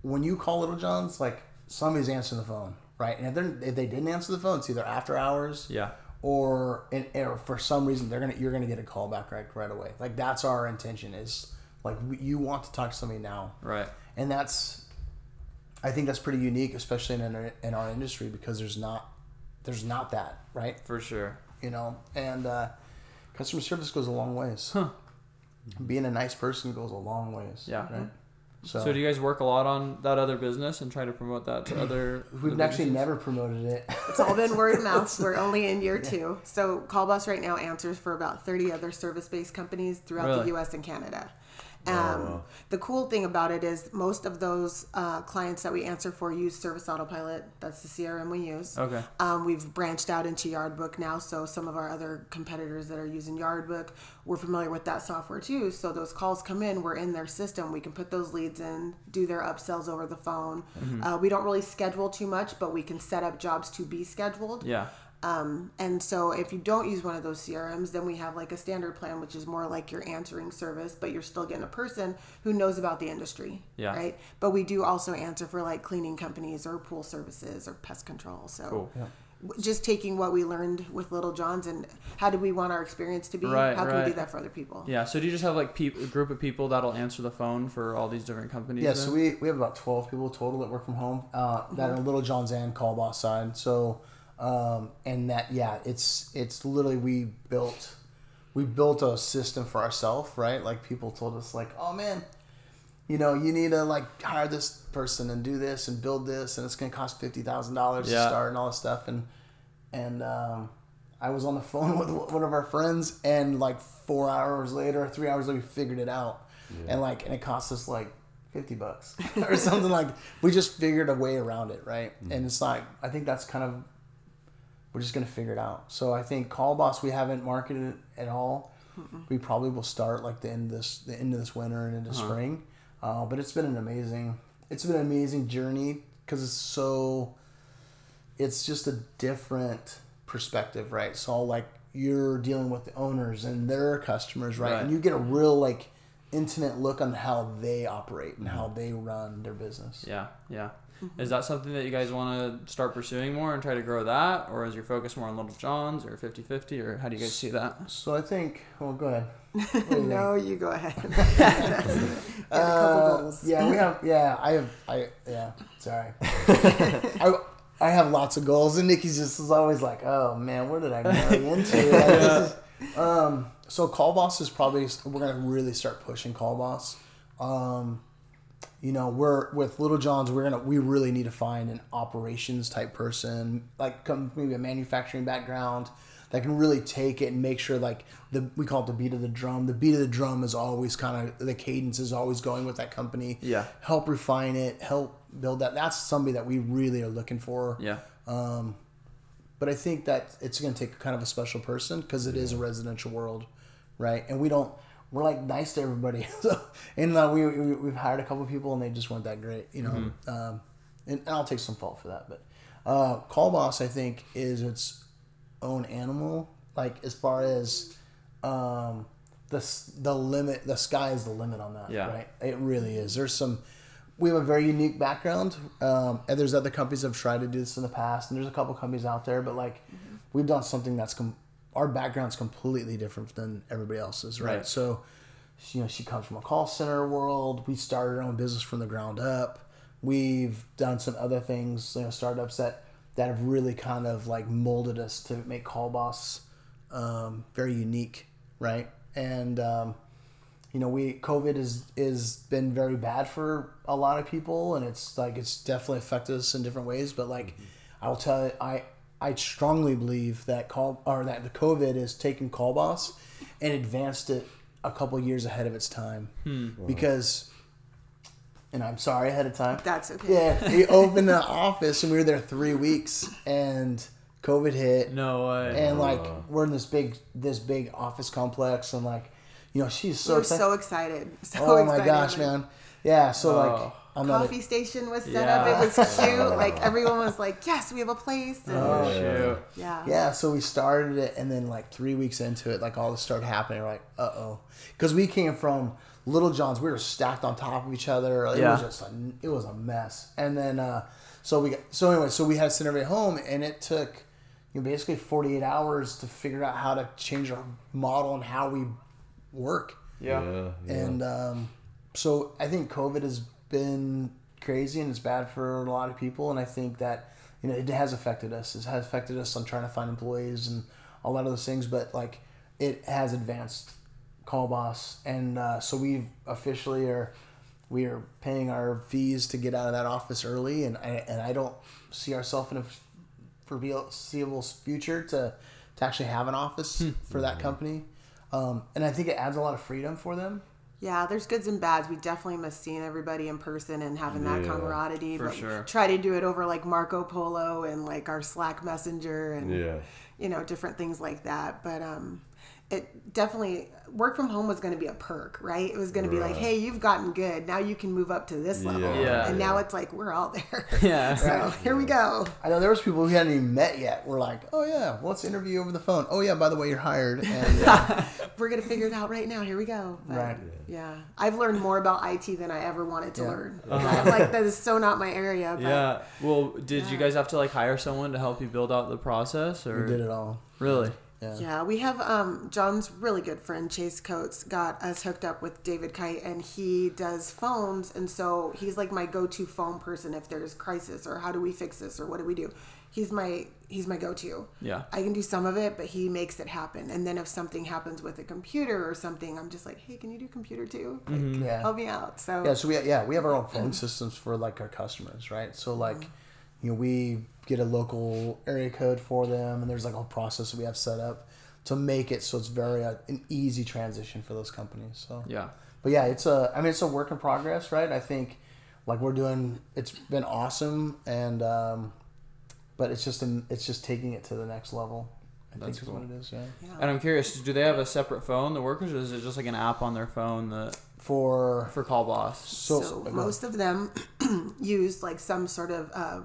when you call Little John's, like somebody's answering the phone, right? And if they if they didn't answer the phone, it's either after hours, yeah, or, in, or for some reason they're gonna you're gonna get a call back right right away. Like that's our intention, is like you want to talk to somebody now, right? And that's, I think that's pretty unique, especially in our, in our industry, because there's not there's not that, right? For sure, you know, and. uh Customer service goes a long ways. Huh. Being a nice person goes a long ways. Yeah. Right? So, so do you guys work a lot on that other business and try to promote that to other? We've actually businesses? Never promoted it. It's all been word of mouth. We're only in year yeah. two. So Call Boss right now answers for about thirty other service-based companies throughout really? the U S and Canada. Um, wow. The cool thing about it is most of those uh, clients that we answer for use Service Autopilot. That's the C R M we use. Okay. Um, we've branched out into Yardbook now, so some of our other competitors that are using Yardbook, we're familiar with that software too. So those calls come in, we're in their system. We can put those leads in, do their upsells over the phone. Mm-hmm. Uh, we don't really schedule too much, but we can set up jobs to be scheduled. Yeah. Um, and so if you don't use one of those C R Ms, then we have like a standard plan, which is more like your answering service, but you're still getting a person who knows about the industry, yeah. right? But we do also answer for like cleaning companies or pool services or pest control. So cool. yeah. just taking what we learned with Little John's and how do we want our experience to be? Right, how can right. we do that for other people? Yeah. So do you just have like peop- a group of people that'll answer the phone for all these different companies? Yeah. Then? So we, we have about twelve people total that work from home, uh, that mm-hmm. are Little John's and Call Boss side. So Um, and that, yeah, it's, it's literally, we built, we built a system for ourselves, right? Like people told us like, oh man, you know, you need to like hire this person and do this and build this, and it's going to cost fifty thousand dollars yeah. to start and all this stuff. And, and, um, I was on the phone with one of our friends, and like four hours later, three hours later, we figured it out. Yeah. And like, and it cost us like fifty bucks or something, like we just figured a way around it. Right. Mm-hmm. And it's like, I think that's kind of, we're just going to figure it out. So I think Call Boss, we haven't marketed it at all. Mm-mm. We probably will start like the end of this, the end of this winter and into uh-huh. spring. Uh, but it's been an amazing, it's been an amazing journey, because it's so, it's just a different perspective, right? So like you're dealing with the owners and their customers, right? right. And you get a real like intimate look on how they operate and how they run their business. Yeah. Yeah. Mm-hmm. Is that something that you guys want to start pursuing more and try to grow that? Or is your focus more on Little John's, or fifty-fifty, or how do you guys see that? So I think, well, go ahead. No, you go ahead. uh, uh, yeah, we have, yeah, I have, I, yeah, sorry. I, I have lots of goals, and Nikki's just is always like, oh man, where did I marry into? Like, yeah. this is, um, so Call Boss is probably, we're going to really start pushing Call Boss. Um, You know, we're with Little John's, we're gonna we really need to find an operations type person, like come maybe a manufacturing background, that can really take it and make sure like the we call it the beat of the drum. The beat of the drum is always kind of, the cadence is always going with that company. Yeah. Help refine it, help build that. That's somebody that we really are looking for. Yeah. Um, but I think that it's gonna take kind of a special person, because it yeah. is a residential world, right? And we don't. We're like nice to everybody, so, and uh, we, we we've hired a couple of people and they just weren't that great, you know. Mm-hmm. Um, and, and I'll take some fault for that, but uh, Call Boss I think is its own animal. Like as far as um, the the limit, the sky is the limit on that. Yeah. Right. It really is. There's some. We have a very unique background, um, and there's other companies that have tried to do this in the past, and there's a couple companies out there, but like mm-hmm. we've done something that's. Com- Our background's completely different than everybody else's, right? right? So, you know, she comes from a call center world. We started our own business from the ground up. We've done some other things, you know, startups that, that have really kind of like molded us to make Call Boss um, very unique, right? And um, you know, we COVID is is been very bad for a lot of people, and it's like it's definitely affected us in different ways. But like, mm-hmm. I will tell you, I. I strongly believe that call or that the COVID is taking Call Boss and advanced it a couple years ahead of its time. Hmm. Wow. Because and I'm sorry ahead of time. That's okay. Yeah, we opened the office, and we were there three weeks, and COVID hit. No way. And, like, we're in this big this big office complex, and, like, you know, she's so we were excited. so excited. So oh, excited. my gosh, man. Yeah, so, oh. like... I'm coffee a, station was set yeah. up. It was cute. Like, everyone was like, yes, we have a place. And oh, shoot. Yeah. Yeah, so we started it, and then, like, three weeks into it, like, all this started happening. We're like, uh-oh. Because we came from Little John's. We were stacked on top of each other. It yeah. was just a, it was a mess. And then, uh, so we got, so anyway, so we had to send everybody home, and it took you know, basically forty-eight hours to figure out how to change our model and how we work. Yeah. yeah, yeah. And um, so I think COVID has been crazy, and it's bad for a lot of people, and I think that, you know, it has affected us. It has affected us on trying to find employees and a lot of those things, but, like, it has advanced Call Boss, and uh, so we've officially are we are paying our fees to get out of that office early, and I and I don't see ourselves in a foreseeable future to to actually have an office for that company, um, and I think it adds a lot of freedom for them. Yeah, there's goods and bads. We definitely miss seeing everybody in person and having that yeah, camaraderie. But sure. Try to do it over, like, Marco Polo and, like, our Slack messenger and, yeah. you know, different things like that. But um, it definitely, work from home was going to be a perk, right? It was going right. to be like, hey, you've gotten good. Now you can move up to this level. Yeah, yeah, and now yeah. it's like, we're all there. Yeah. So right. here yeah. we go. I know there was people who hadn't even met yet. We're like, oh, yeah, well, let's interview over the phone. Oh, yeah, by the way, you're hired. And yeah. We're going to figure it out right now. Here we go. But, right. Yeah. yeah. I've learned more about I T than I ever wanted to yeah. learn. Uh-huh. I'm like, that is so not my area. But, yeah. Well, did yeah. you guys have to, like, hire someone to help you build out the process? Or? We did it all. Really? Yeah. yeah, we have um, John's really good friend, Chase Coates, got us hooked up with David Kite, and he does phones, and so he's like my go-to phone person if there's crisis, or how do we fix this, or what do we do? He's my he's my go-to. Yeah, I can do some of it, but he makes it happen. And then if something happens with a computer or something, I'm just like, hey, can you do computer too? Like, mm-hmm. yeah. help me out. So yeah, so we yeah we have our own phone systems for, like, our customers, right? So like. Mm-hmm. You know, we get a local area code for them, and there's, like, a whole process that we have set up to make it so it's very uh, an easy transition for those companies. So yeah, but yeah, it's a I mean it's a work in progress, right? I think, like, we're doing it's been awesome, and um, but it's just an, it's just taking it to the next level. I That's think cool. is what it is. Yeah. yeah. And I'm curious, do they have a separate phone, the workers, or is it just like an app on their phone that? For for Call Boss. So, so most of them use like some sort of. Uh,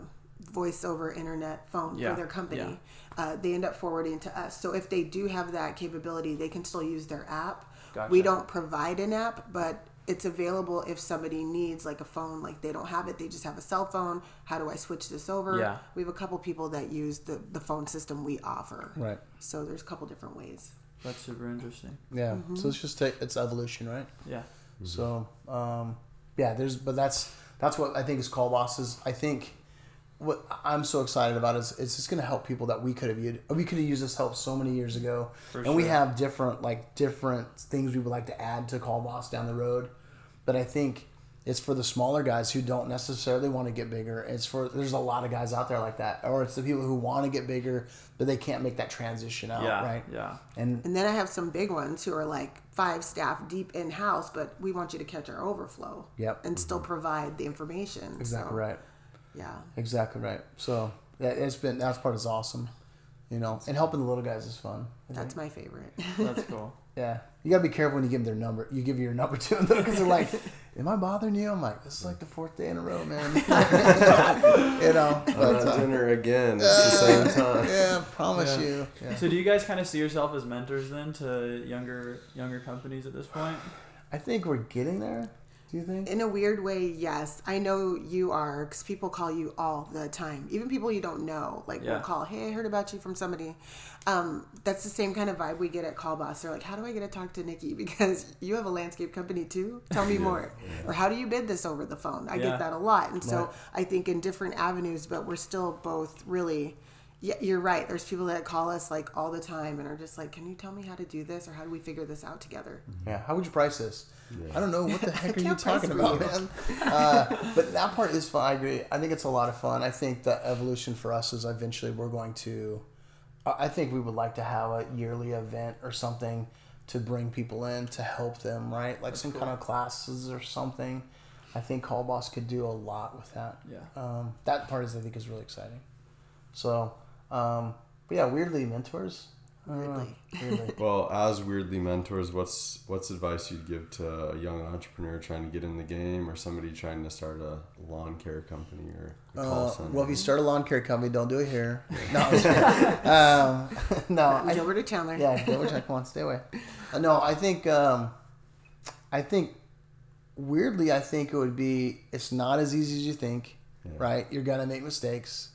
voice over internet phone yeah. for their company yeah. uh, they end up forwarding to us, so if they do have that capability, they can still use their app. Gotcha. We don't provide an app, but it's available if somebody needs, like, a phone, like, they don't have it, they just have a cell phone, how do I switch this over? Yeah. We have a couple people that use the, the phone system we offer, right? So there's a couple different ways. That's super interesting. Yeah. Mm-hmm. So it's just take, it's evolution, right? Yeah. Mm-hmm. So um, yeah, there's but that's that's what I think is Call Bosses. I think what I'm so excited about is it's just going to help people that we could have used. We could have used this help so many years ago. For and sure. we have different like different things we would like to add to Call Boss down the road. But I think it's for the smaller guys who don't necessarily want to get bigger. It's for there's a lot of guys out there like that, or it's the people who want to get bigger but they can't make that transition out, yeah, right? Yeah. And and then I have some big ones who are like five staff deep in house, but we want you to catch our overflow. Yep. And mm-hmm. still provide the information. Exactly so. Right. Yeah. Exactly right. So that it's been that part is awesome, you know. And helping the little guys is fun. That's my favorite. That's cool. Yeah, you gotta be careful when you give them their number. You give your number to them though, because they're like, "Am I bothering you?" I'm like, "This is like the fourth day in a row, man." You know, uh, dinner again. It's uh, the same time. Yeah, I promise yeah. you. Yeah. So, do you guys kind of see yourself as mentors then to younger younger companies at this point? I think we're getting there. Do you think? In a weird way, yes. I know you are, because people call you all the time. Even people you don't know, like, yeah. will call, hey, I heard about you from somebody. Um, that's the same kind of vibe we get at Call Boss. They're like, how do I get to talk to Nikki? Because you have a landscape company too? Tell me yeah. more. Yeah. Or how do you bid this over the phone? I yeah. get that a lot. And so right. I think in different avenues, but we're still both really... Yeah, you're right. There's people that call us like all the time and are just like, can you tell me how to do this, or how do we figure this out together? Yeah. How would you price this? Yeah. I don't know. What the heck are you talking about, you. man? Uh, but that part is fun. I agree. I think it's a lot of fun. I think the evolution for us is eventually we're going to, I think we would like to have a yearly event or something to bring people in to help them, right? Like That's some cool. kind of classes or something. I think Call Boss could do a lot with that. Yeah. Um, that part is, I think, is really exciting. So, um, but yeah, weirdly mentors. Weirdly. weirdly. Well, as weirdly mentors, what's what's advice you'd give to a young entrepreneur trying to get in the game, or somebody trying to start a lawn care company or a uh, call center? Well, if you start a lawn care company, don't do it here. No, I'm just kidding. um, no. I, Gilbert or Chandler. Yeah, Gilbert, come on, stay away. Uh, no, I think, um, I think, weirdly, I think it would be, it's not as easy as you think, yeah. right? You're going to make mistakes.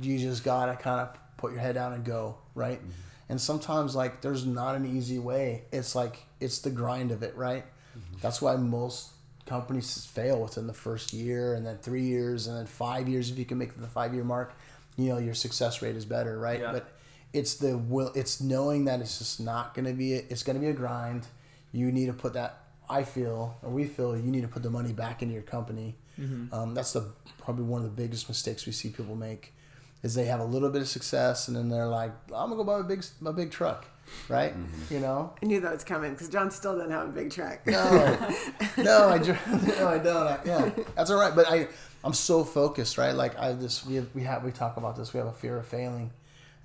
You just got to kind of put your head down and go, right? Mm-hmm. And sometimes, like, there's not an easy way. It's like, it's the grind of it, right? Mm-hmm. That's why most companies fail within the first year, and then three years, and then five years. If you can make the five-year mark, you know, your success rate is better, right? Yeah. But it's the will. It's knowing that it's just not going to be, a, it's going to be a grind. You need to put that, I feel, or we feel, you need to put the money back into your company. Mm-hmm. Um, that's the probably one of the biggest mistakes we see people make. Is they have a little bit of success, and then they're like, I'm going to go buy a big my big truck, right? Mm-hmm. You know? I knew that was coming, because John still doesn't have a big truck. No, no, I, no, I don't. I, yeah, that's all right. But I, I'm so focused, right? Like, I this we have, we have we talk about this. We have a fear of failing,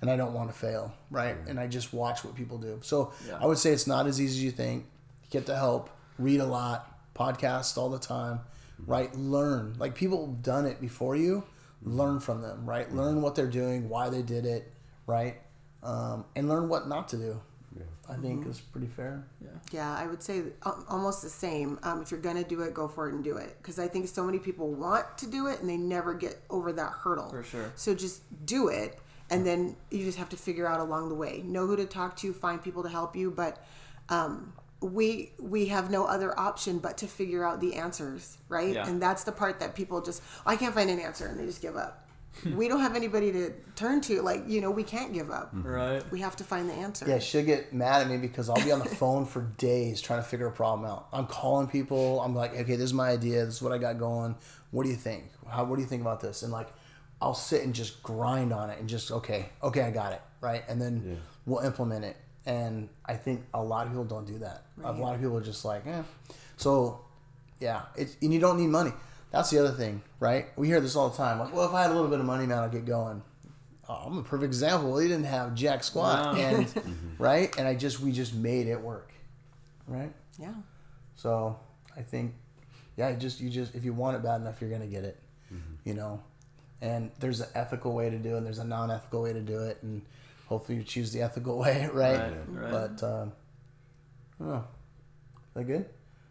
and I don't want to fail, right? Mm-hmm. And I just watch what people do. So yeah. I would say it's not as easy as you think. Get the help. Read a lot. Podcast all the time, right? Learn. Like, people have done it before you. Learn from them, right? Mm-hmm. Learn what they're doing, why they did it, right? Um, and learn what not to do. Yeah. I think mm-hmm. is pretty fair. Yeah, yeah, I would say almost the same. Um, if you're going to do it, go for it and do it. Because I think so many people want to do it, and they never get over that hurdle. For sure. So just do it, and then you just have to figure out along the way. Know who to talk to, find people to help you. But um, we we have no other option but to figure out the answers, right? Yeah. And that's the part that people just, oh, I can't find an answer, and they just give up. We don't have anybody to turn to. Like, you know, we can't give up. Right. We have to find the answer. Yeah, she'll get mad at me because I'll be on the phone for days trying to figure a problem out. I'm calling people. I'm like, okay, this is my idea. This is what I got going. What do you think? How? What do you think about this? And like, I'll sit and just grind on it and just, okay, okay, I got it, right? And then yeah. we'll implement it. And I think a lot of people don't do that. Right. A lot of people are just like, eh. So, yeah. It's, and you don't need money. That's the other thing, right? We hear this all the time. Like, well, if I had a little bit of money, man, I'd get going. Oh, I'm a perfect example. Well, he didn't have jack squat. Wow. And mm-hmm. right? And I just we just made it work. Right? Yeah. So I think, yeah, just you just if you want it bad enough, you're going to get it. Mm-hmm. You know? And there's an ethical way to do it, and there's a non-ethical way to do it. And hopefully you choose the ethical way, right? Right, right. But, um, I don't know. Is that good?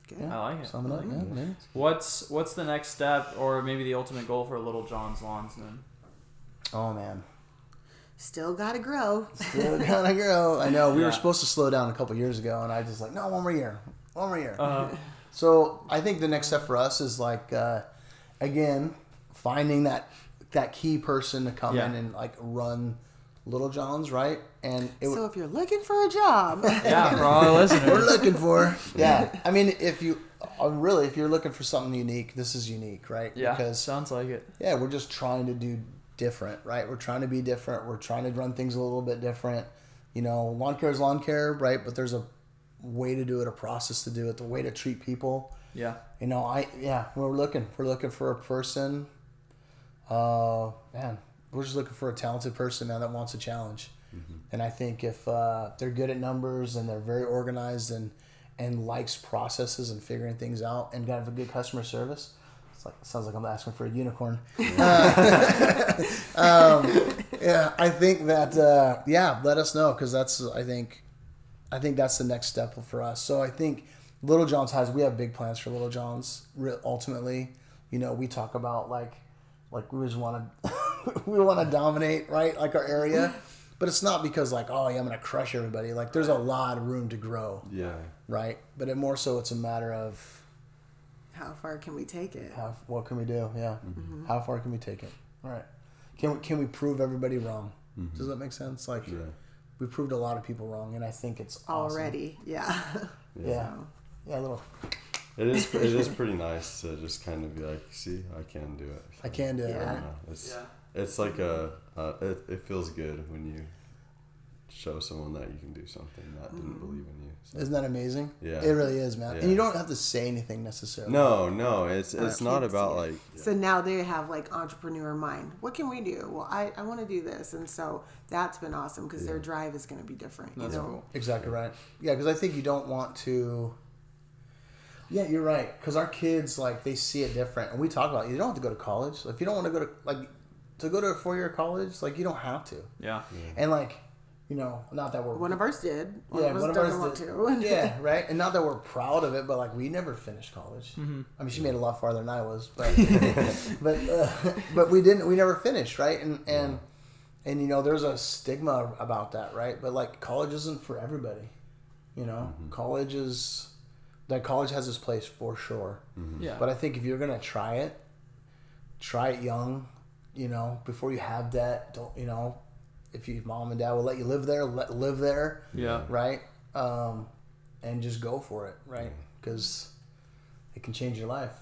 Good. Yeah. I like it. Sum it up, man. Yeah. What's, what's the next step, or maybe the ultimate goal for Little John's Lawns then? Oh, man. Still got to grow. Still got to grow. I know. We yeah. were supposed to slow down a couple years ago, and I was just like, no, one more year. One more year. Uh-huh. So I think the next step for us is, like, uh, again, finding that, that key person to come yeah. in and, like, run Little John's, right? And it w- so if you're looking for a job, yeah, for all the listeners, we're looking for. Yeah, I mean, if you really, if you're looking for something unique, this is unique, right? Yeah, because sounds like it. Yeah, we're just trying to do different, right? We're trying to be different. We're trying to run things a little bit different. You know, lawn care is lawn care, right? But there's a way to do it, a process to do it, the way to treat people. Yeah, you know, I yeah, we're looking, we're looking for a person. Uh, man. We're just looking for a talented person now that wants a challenge. Mm-hmm. And I think if uh, they're good at numbers and they're very organized and, and likes processes and figuring things out and got a good customer service, it's like, it sounds like I'm asking for a unicorn. Yeah. Uh, um, yeah, I think that, uh, yeah, let us know, because that's, I think, I think that's the next step for us. So I think Little John's has, we have big plans for Little John's. Ultimately, you know, we talk about like, like we just want to... we want to dominate, right? Like our area, but it's not because like, oh yeah, I'm going to crush everybody. Like there's a lot of room to grow. Yeah. Right. But it more so it's a matter of how far can we take it? How, what can we do? Yeah. Mm-hmm. How far can we take it? All right. Can we, can we prove everybody wrong? Mm-hmm. Does that make sense? Like yeah. we proved a lot of people wrong, and I think it's awesome. Already. Yeah. Yeah. Yeah. Yeah, a little. It is it is pretty nice to just kind of be like, see, I can do it. I can do it. Yeah. It's, yeah. It's like a, uh, it, it feels good when you show someone that you can do something that didn't believe in you. So. Isn't that amazing? Yeah. It really is, man. Yeah. And you don't have to say anything necessarily. No, no. It's Our it's not about like... Yeah. So now they have like entrepreneur mind. What can we do? Well, I, I want to do this. And so that's been awesome because yeah. their drive is going to be different. That's you know? cool. Exactly right. Yeah, because I think you don't want to... Yeah, you're right. Because our kids, like, they see it different. And we talk about it. You don't have to go to college. If you don't want to go to... Like, to go to a four-year college, like, you don't have to. Yeah. yeah. And, like... You know, not that we're... One of ours did. One yeah, of us one of ours want did. To. Yeah, right? And not that we're proud of it, but, like, we never finished college. Mm-hmm. I mean, she made it a lot farther than I was, but but uh, but we didn't. We never finished, right? And, and, and, you know, there's a stigma about that, right? But, like, college isn't for everybody, you know? Mm-hmm. College is... That college has its place for sure. Mm-hmm. Yeah. But I think if you're going to try it, try it young, you know, before you have debt, don't, you know... If your mom and dad will let you live there, let live there. Yeah. Right. Um, and just go for it. Right. Because it can change your life.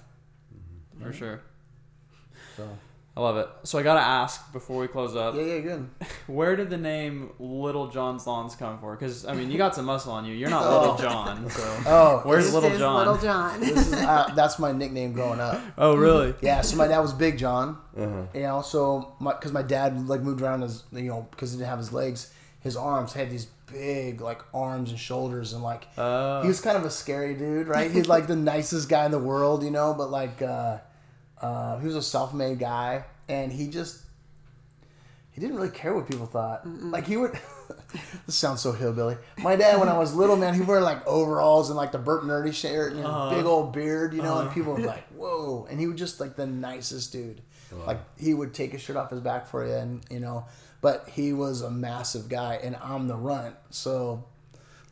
Mm-hmm. For right? sure. So I love it. So I got to ask before we close up. Yeah, yeah, good. Where did the name Little John's Lawns come for? Because, I mean, you got some muscle on you. You're not oh. Little John. So oh, where's this Little is John? Little John. This is, uh, that's my nickname growing up. Oh, really? Yeah. So my dad was Big John. Uh-huh. You know, so because my, my dad like moved around his, you know, because he didn't have his legs, his arms had these big like arms and shoulders, and like oh. he was kind of a scary dude, right? He's like the nicest guy in the world, you know, but like. Uh, Uh, he was a self-made guy, and he just, he didn't really care what people thought. Mm-mm. Like, he would, this sounds so hillbilly. My dad, when I was little, man, he wore, like, overalls and, like, the Burt and Ernie shirt, and uh, big old beard, you know, uh, and people were like, whoa. And he was just, like, the nicest dude. Wow. Like, he would take his shirt off his back for you, and, you know, but he was a massive guy, and I'm the runt. So,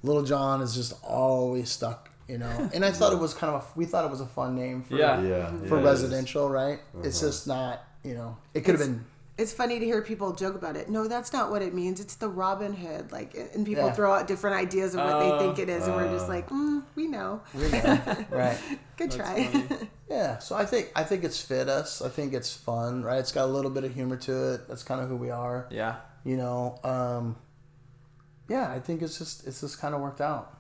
Little John is just always stuck. You know, and I thought it was kind of a, we thought it was a fun name for yeah. Yeah, for yeah, residential, it right? Uh-huh. It's just not, you know, it could have been. It's funny to hear people joke about it. No, that's not what it means. It's the Robin Hood, like, and people yeah. throw out different ideas of what uh, they think it is, uh, and we're just like, mm, we know, we know, right? Good that's try. yeah, so I think I think it's fit us. I think it's fun, right? It's got a little bit of humor to it. That's kind of who we are. Yeah, you know, um, yeah. I think it's just it's just kind of worked out,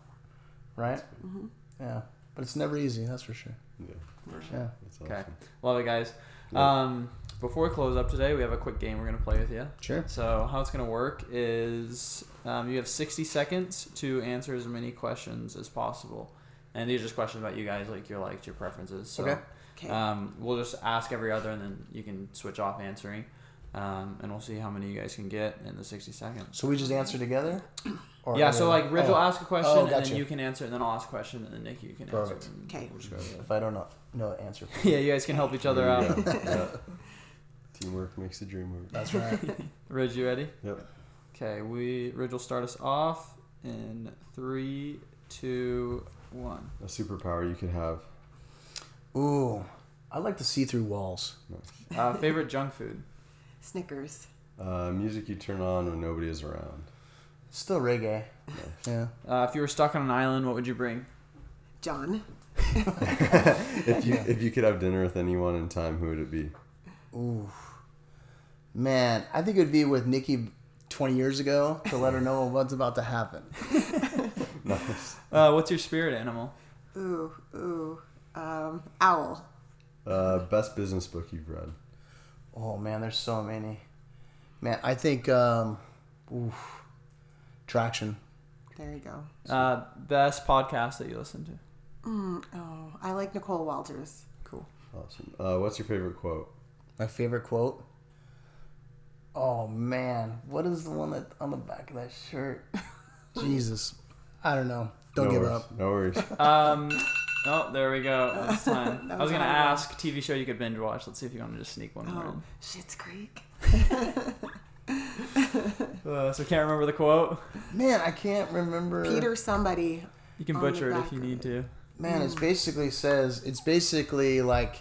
right? Mm-hmm. Yeah, but it's never easy, that's for sure. Yeah, for sure. Yeah. That's awesome. Okay, love it, guys. Yeah. Um, before we close up today, we have a quick game we're going to play with you. Sure. So how it's going to work is um, you have sixty seconds to answer as many questions as possible. And these are just questions about you guys, like your likes, your preferences. So, okay. okay. Um, we'll just ask every other, and then you can switch off answering. Um, and we'll see how many you guys can get in the sixty seconds. So we just answer together? Or yeah, so like Ridge oh. will ask a question, oh, gotcha. And then you can answer, and then I'll ask a question, and then Nikki, you can Perfect. Answer. Okay. We'll just go if I don't know, know the answer. yeah, you guys can help each other out. yeah. Yeah. Teamwork makes the dream work. That's right. Ridge, you ready? Yep. Okay, we Ridge will start us off in three, two, one. A superpower you could have. Ooh, I like to see through walls. Nice. Uh, favorite junk food? Snickers. Uh, music you turn on when nobody is around. Still reggae. Nice. Yeah. Uh, if you were stuck on an island, what would you bring? John. if you if you could have dinner with anyone in time, who would it be? Ooh, man, I think it would be with Nikki twenty years ago to let her know what's about to happen. Nice. Uh, what's your spirit animal? Ooh, ooh, um, owl. Uh, best business book you've read. Oh, man, there's so many. Man, I think, um, oof, Traction. There you go. Uh, best podcast that you listen to? Mm, oh, I like Nicole Walters. Cool. Awesome. Uh, what's your favorite quote? My favorite quote? Oh, man. What is the one that on the back of that shirt? Jesus. I don't know. Don't no give worries. Up. No worries. Um... Oh, there we go. That's time. that was I was going to ask, T V show you could binge watch. Let's see if you want to just sneak one more in. Schitt's Creek. uh, so can't remember the quote? Man, I can't remember. Peter somebody. You can butcher it if you need to. Man, mm. it basically says, it's basically like,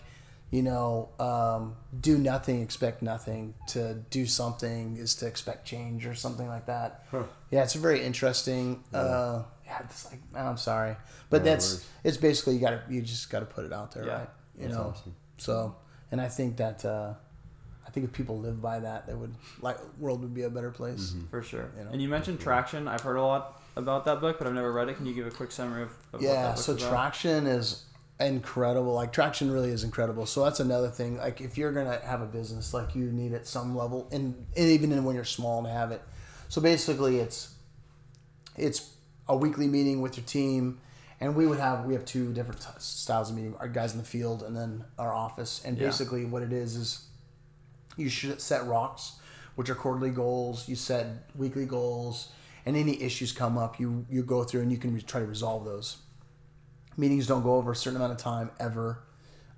you know, um, do nothing, expect nothing. To do something is to expect change or something like that. Huh. Yeah, it's very interesting. Yeah. Uh Yeah, it's like I'm sorry, but no that's worries. It's basically you got you just got to put it out there, yeah. right? You that's know, awesome. So and I think that uh, I I think if people lived by that, they would like world would be a better place. Mm-hmm. For sure. You know? And you mentioned Traction. I've heard a lot about that book, but I've never read it. Can you give a quick summary of, of yeah, what that book so is about? Traction is incredible. Like Traction really is incredible. So that's another thing. Like if you're gonna have a business, like you need at some level, and even when you're small, to have it. So basically, it's it's a weekly meeting with your team. And we would have we have two different styles of meeting: our guys in the field and then our office. And yeah. basically, what it is is you should set rocks, which are quarterly goals. You set weekly goals, and any issues come up, you you go through and you can re- try to resolve those. Meetings don't go over a certain amount of time ever.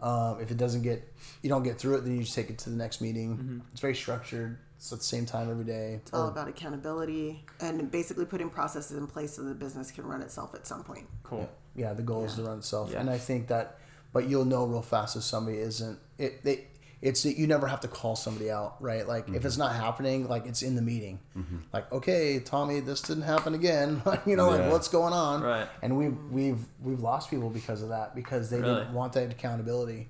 Um, if it doesn't get you don't get through it, then you just take it to the next meeting. Mm-hmm. It's very structured. It's at the same time every day. It's all um, about accountability and basically putting processes in place so the business can run itself at some point. Cool. Yeah, yeah the goal yeah. is to run itself. Yeah. And I think that, but you'll know real fast if somebody isn't, it. They, it's that you never have to call somebody out, right? Like mm-hmm. if it's not happening, like it's in the meeting. Mm-hmm. Like, okay, Tommy, this didn't happen again. you know, yeah. like what's going on? Right. And we've, we've, we've lost people because of that, because they really? didn't want that accountability.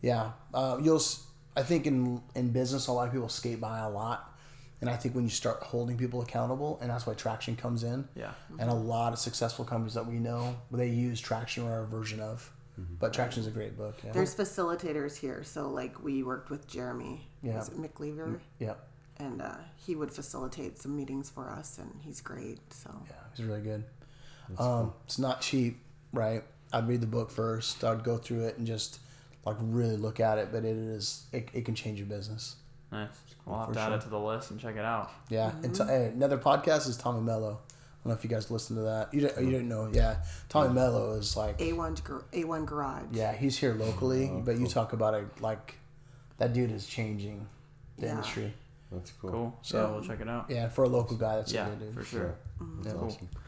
Yeah. Uh, you'll I think in in business, a lot of people skate by a lot, and I think when you start holding people accountable, and that's why Traction comes in. Yeah. Mm-hmm. And a lot of successful companies that we know, they use Traction or a version of. Mm-hmm. But Traction is a great book. Yeah. There's facilitators here, so like we worked with Jeremy yeah. was it McLeaver. Yeah. And uh, he would facilitate some meetings for us, and he's great. So yeah, he's really good. Um, cool. It's not cheap, right? I'd read the book first. I'd go through it and just. Like really look at it, but it is it, it can change your business. Nice. We'll have to add sure. it to the list and check it out. Yeah. Mm-hmm. And t- hey, another podcast is Tommy Mello. I don't know if you guys listened to that. You didn't, you didn't know? Yeah. Tommy yeah. Mello is like A one A one Garage. Yeah, he's here locally, oh, but cool. you talk about it like that dude is changing the yeah. industry. That's cool. Cool. So yeah, we'll check it out. Yeah, for a local guy, that's yeah, a good dude. For sure. Mm-hmm. That's yeah. awesome. Cool.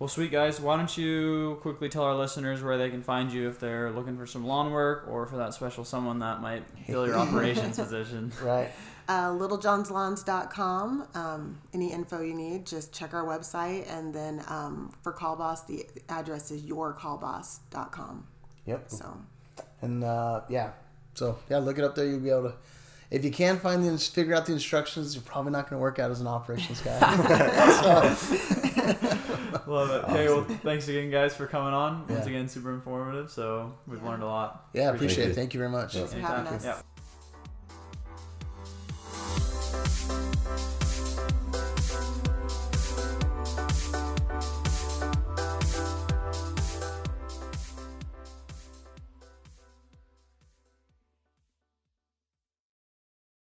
Well, sweet guys, why don't you quickly tell our listeners where they can find you if they're looking for some lawn work or for that special someone that might fill your operations position. Right. Uh, little johns lawns dot com. Um, any info you need, just check our website. And then um, for Call Boss, the address is your call boss dot com. Yep. So. And uh, yeah, so yeah, look it up there. You'll be able to. If you can find the figure out the instructions, you're probably not going to work out as an operations guy. Love it. Okay, awesome. Well, thanks again, guys, for coming on. Once yeah. again, super informative. So we've yeah. learned a lot. Yeah, appreciate, appreciate it. it. Thank you very much. Thanks for having us. Yeah.